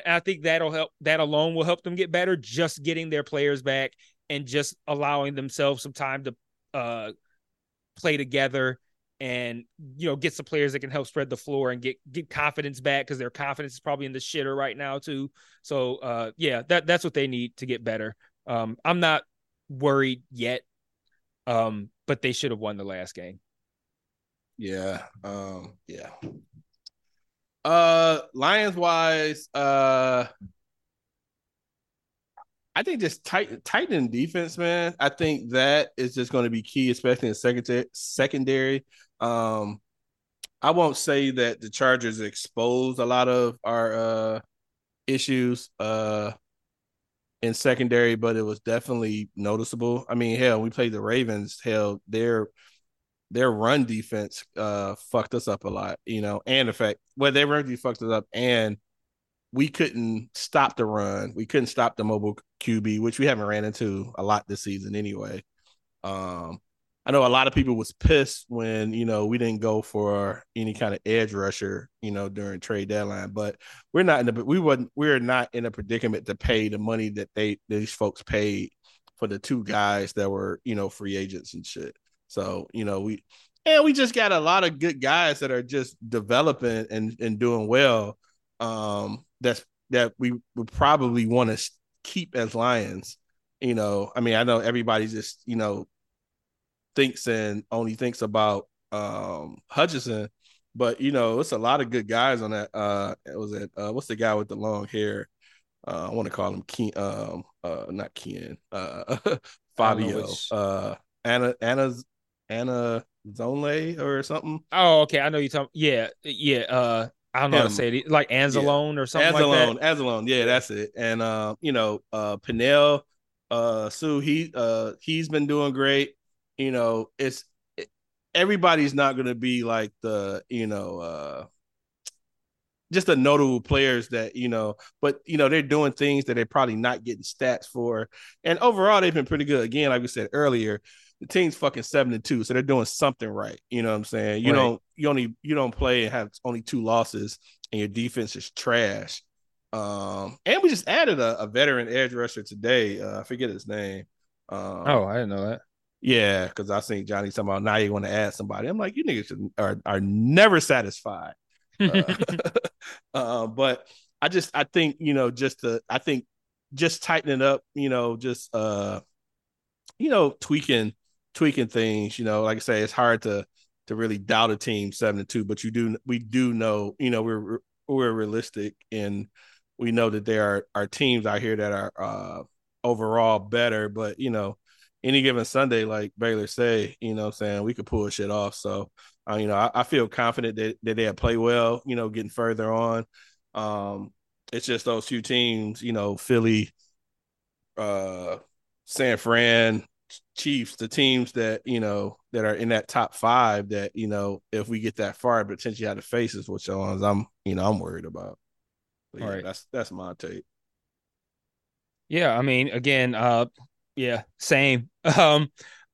I think that'll help. That alone will help them get better, just getting their players back and just allowing themselves some time to play together and, get some players that can help spread the floor and get confidence back, because their confidence is probably in the shitter right now too. So, that's what they need to get better. I'm not worried yet, but they should have won the last game. Yeah. Lions wise, I think just tightening defense, man. I think that is just going to be key, especially in secondary. I won't say that the Chargers exposed a lot of our issues in secondary, but it was definitely noticeable. We played the Ravens. Hell, their run defense fucked us up a lot, and the fact their run defense fucked us up, and we couldn't stop the run. We couldn't stop the mobile QB, which we haven't ran into a lot this season anyway. I know a lot of people was pissed when, we didn't go for any kind of edge rusher, during trade deadline, but we're not in a predicament to pay the money that these folks paid for the two guys that were, free agents and shit. So, we just got a lot of good guys that are just developing and doing well. That we would probably want to keep as Lions. I know everybody just, thinks and only thinks about Hutchinson, but it's a lot of good guys on that. What's the guy with the long hair? I want to call him Ken, not Ken, Fabio, Anna Zonle or something. Oh, okay. I know you're talking. Yeah. I don't know how to say it, like Anzalone or something like that. Anzalone. Yeah, that's it. And, Pinnell, Sue, he's been doing great. Everybody's not going to be like the, just the notable players that, but, they're doing things that they're probably not getting stats for. And overall, they've been pretty good. Again, like we said earlier, the team's fucking 7-2, so they're doing something right. You know what I'm saying? You right. You don't play and have only two losses, and your defense is trash. And we just added a veteran edge rusher today. I forget his name. I didn't know that. Yeah, because I seen Johnny talking about now you want to add somebody. I'm like, you niggas are never satisfied. But I think, you know, just tightening up, you know, just, you know, tweaking things, you know, like I say, it's hard to really doubt a team 7-2, but we do know, you know, we're realistic, and we know that there are teams out here that are overall better, but, you know, any given Sunday, like Baylor say, you know what I'm saying, we could pull shit off. So, you know, I feel confident that they'll play well, you know, getting further on. It's just those few teams, you know, Philly, San Fran, Chiefs, the teams that, you know, that are in that top five that, you know, if we get that far, potentially out of faces, which ones I'm worried about. But, all right. That's my take. Yeah, I mean, again, yeah, same. I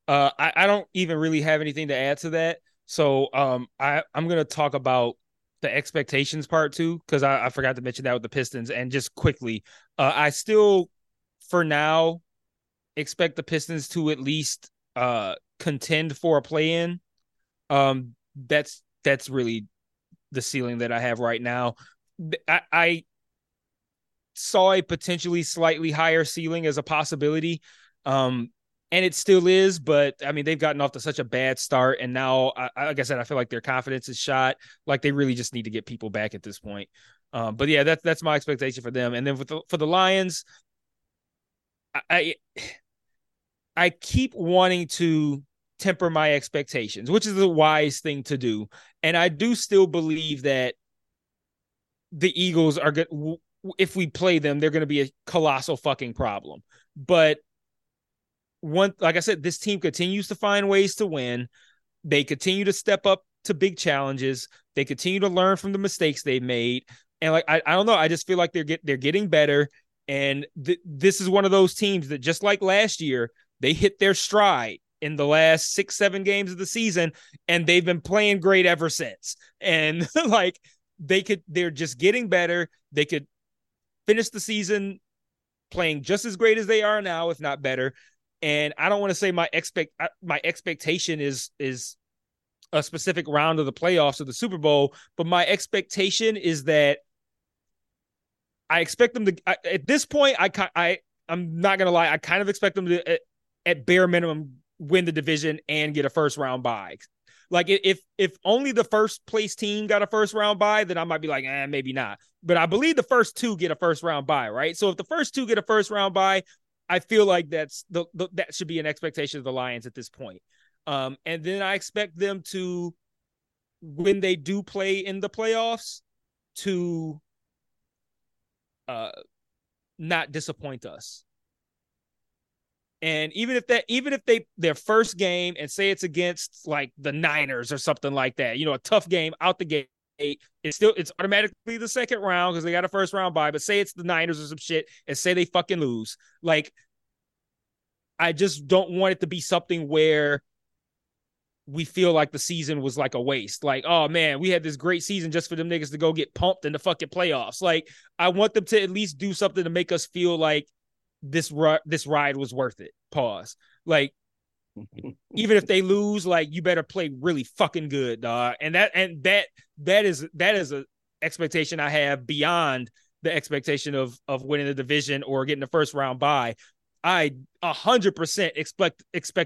don't even really have anything to add to that. So I'm going to talk about the expectations part too, because I forgot to mention that with the Pistons. And just quickly, I still, for now, expect the Pistons to at least contend for a play-in. That's really the ceiling that I have right now. I saw a potentially slightly higher ceiling as a possibility. And it still is, but I mean, they've gotten off to such a bad start. And now, like I said, I feel like their confidence is shot. Like they really just need to get people back at this point. But yeah, that's my expectation for them. And then for the Lions, I keep wanting to temper my expectations, which is the wise thing to do. And I do still believe that the Eagles are good. If we play them, they're going to be a colossal fucking problem. But like I said, this team continues to find ways to win. They continue to step up to big challenges. They continue to learn from the mistakes they've made. And like, I don't know. I just feel like they're getting better. And this is one of those teams that, just like last year, they hit their stride in the last 6-7 games of the season, and they've been playing great ever since. And like they're just getting better. They could finish the season playing just as great as they are now, if not better. And I don't want to say my expectation is a specific round of the playoffs or the Super Bowl, but my expectation is that I expect them to. At this point, I'm not gonna lie. I kind of expect them to, at bare minimum, win the division and get a first round bye. Like if only the first place team got a first round bye, then I might be like, maybe not. But I believe the first two get a first round bye, right? So if the first two get a first round bye, I feel like that's that should be an expectation of the Lions at this point. And then I expect them to, when they do play in the playoffs, to not disappoint us. And even if their first game, and say it's against like the Niners or something like that, you know, a tough game out the gate, it's automatically the second round because they got a first round bye, but say it's the Niners or some shit and say they fucking lose. Like, I just don't want it to be something where we feel like the season was like a waste. Like, oh man, we had this great season just for them niggas to go get pumped in the fucking playoffs. Like, I want them to at least do something to make us feel like this ride was worth it. Pause. Like, even if they lose, like, you better play really fucking good, dog. And that is an expectation I have beyond the expectation of winning the division or getting the first round bye. I 100% expect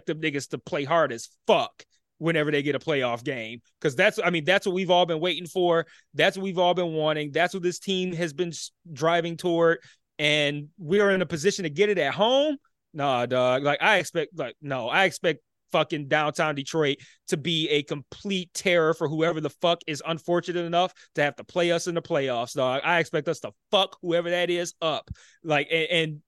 them niggas to play hard as fuck whenever they get a playoff game, because that's what we've all been waiting for. That's what we've all been wanting. That's what this team has been driving toward, and we are in a position to get it at home. Nah, dog. Like, I expect fucking downtown Detroit to be a complete terror for whoever the fuck is unfortunate enough to have to play us in the playoffs, dog. I expect us to fuck whoever that is up. Like, and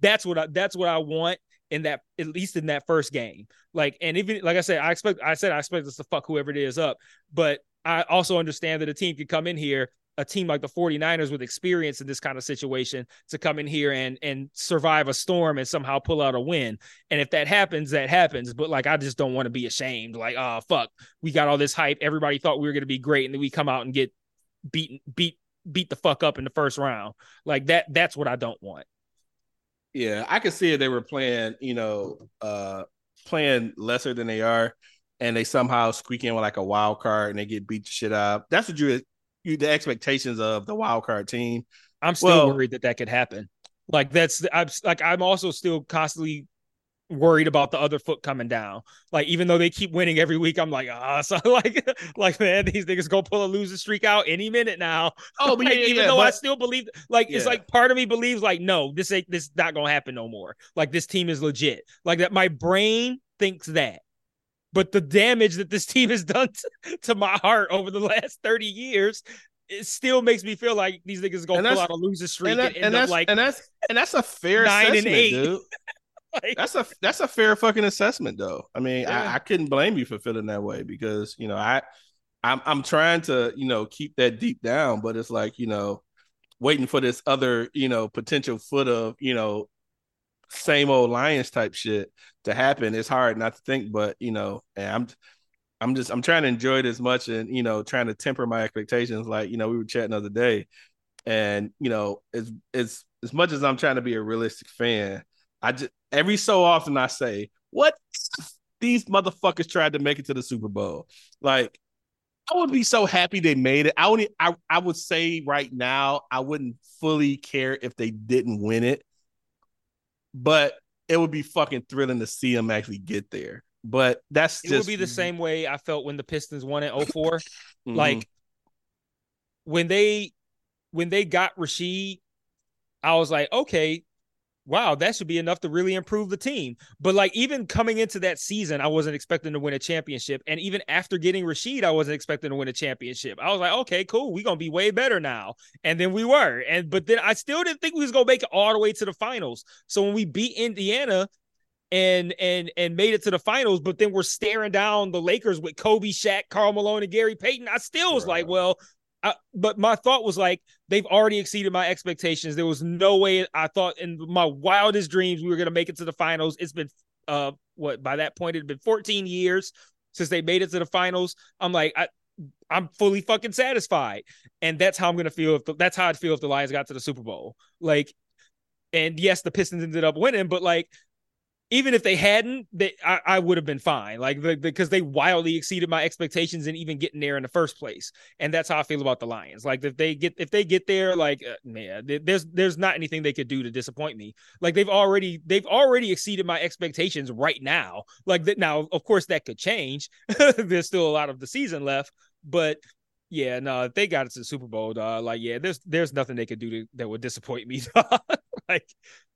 that's what I want in that, at least in that first game. Like, and even like I said, I expect us to fuck whoever it is up. But I also understand that a team could come in here, a team like the 49ers with experience in this kind of situation, to come in here and survive a storm and somehow pull out a win. And if that happens, that happens. But like, I just don't want to be ashamed. Like, oh fuck, we got all this hype. Everybody thought we were going to be great, and then we come out and get beat the fuck up in the first round. Like that's what I don't want. Yeah. I could see if they were playing, you know, playing lesser than they are, and they somehow squeak in with like a wild card and they get beat the shit up. That's what you the expectations of the wild card team. I'm still worried that could happen. Like I'm also still constantly worried about the other foot coming down. Like, even though they keep winning every week, I'm like, so man, these niggas gonna pull a losing streak out any minute now. Oh, but like, I still believe, like, yeah. It's like part of me believes, like, no, this not gonna happen no more. Like, this team is legit. Like that, my brain thinks that. But the damage that this team has done to my heart over the last 30 years, it still makes me feel like these niggas are gonna pull out a losing streak and that's a fair 9-8, dude. Like, that's a fair fucking assessment, though. I mean, yeah. I couldn't blame you for feeling that way because, you know, I'm trying to, you know, keep that deep down, but it's like, you know, waiting for this other, you know, potential foot of, you know, same old Lions type shit to happen. It's hard not to think, but, you know, and I'm trying to enjoy it as much and, you know, trying to temper my expectations. Like, you know, we were chatting the other day, and, you know, as much as I'm trying to be a realistic fan, I just every so often I say, what these motherfuckers tried to make it to the Super Bowl. Like, I would be so happy they made it. I would say right now I wouldn't fully care if they didn't win it, but it would be fucking thrilling to see them actually get there. But it would be the same way I felt when the Pistons won in 2004. Mm-hmm. Like when they got Rasheed, I was like, okay, wow, that should be enough to really improve the team. But like, even coming into that season, I wasn't expecting to win a championship. And even after getting Rasheed, I wasn't expecting to win a championship. I was like, okay, cool, we're going to be way better now. And then we were. But then I still didn't think we was going to make it all the way to the finals. So when we beat Indiana and made it to the finals, but then we're staring down the Lakers with Kobe, Shaq, Karl Malone, and Gary Payton, I still was like, well, but my thought was like, they've already exceeded my expectations. There was no way I thought in my wildest dreams we were going to make it to the finals. It's been, by that point, it had been 14 years since they made it to the finals. I'm like, I'm fully fucking satisfied. And that's how I'm going to feel. That's how I'd feel if the Lions got to the Super Bowl. Like, and yes, the Pistons ended up winning, but like, even if they hadn't, I would have been fine, like, because they wildly exceeded my expectations in even getting there in the first place. And that's how I feel about the Lions. Like, if they get there, like, man, there's not anything they could do to disappoint me. Like, they've already exceeded my expectations right now. Like, that now, of course, that could change. There's still a lot of the season left, but yeah, no, if they got it to the Super Bowl, dog, like, yeah, there's nothing they could do that would disappoint me, dog. Like,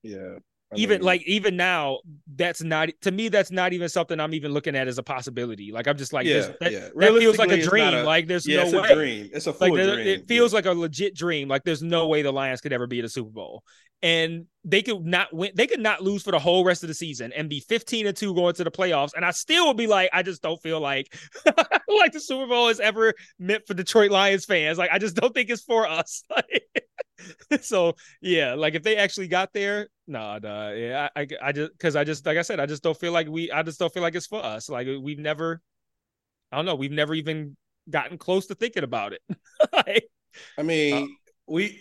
yeah. I mean, even now, that's not even something I'm even looking at as a possibility. Like, I'm just like, that feels like a dream. Like, there's no way. It's a dream. It's a full dream. It feels like a legit dream. Like, there's no way the Lions could ever be in a Super Bowl, and they could not win. They could not lose for the whole rest of the season and be 15-2 going to the playoffs. And I still would be like, I just don't feel like like the Super Bowl is ever meant for Detroit Lions fans. Like, I just don't think it's for us. So yeah, like if they actually got there, I just don't feel like I just don't feel like it's for us. Like we've never even gotten close to thinking about it. Like, I mean,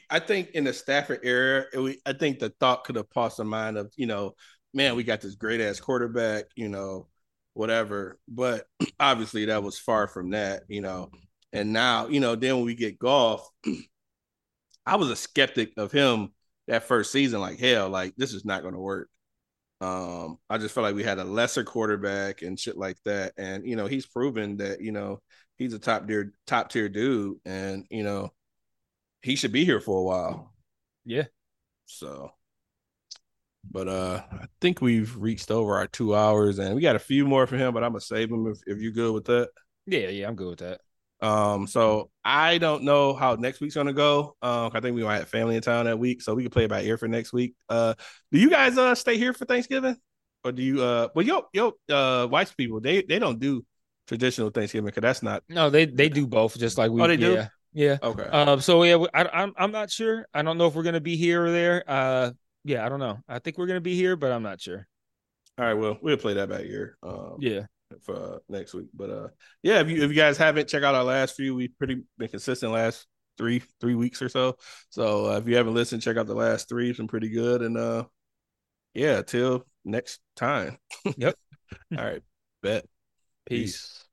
I think in the Stafford era, I think the thought could have passed the mind of, you know, man, we got this great ass quarterback, you know, whatever. But obviously that was far from that, you know. And now, you know, then when we get Goff, I was a skeptic of him that first season, like, hell, like, this is not going to work. I just felt like we had a lesser quarterback and shit like that. And, you know, he's proven that, you know, he's a top tier dude. And, you know, he should be here for a while. Yeah. So, but I think we've reached over our 2 hours and we got a few more for him, but I'm going to save him if you're good with that. Yeah, I'm good with that. So I don't know how next week's gonna go. I think we might have family in town that week, so we can play it by ear for next week. Do you guys stay here for Thanksgiving, or do you? Well, your wife's people they don't do traditional Thanksgiving because that's not. No, they do both, just like we. Oh, they do. Yeah. Okay. So yeah, I'm not sure. I don't know if we're gonna be here or there. Yeah, I don't know. I think we're gonna be here, but I'm not sure. All right. Well, we'll play that by ear. Yeah. For next week, but yeah, if you guys haven't checked out our last few, we've pretty been consistent last three weeks or so. So if you haven't listened, check out the last three; it's been pretty good. And yeah, till next time. Yep. All right. Bet. Peace.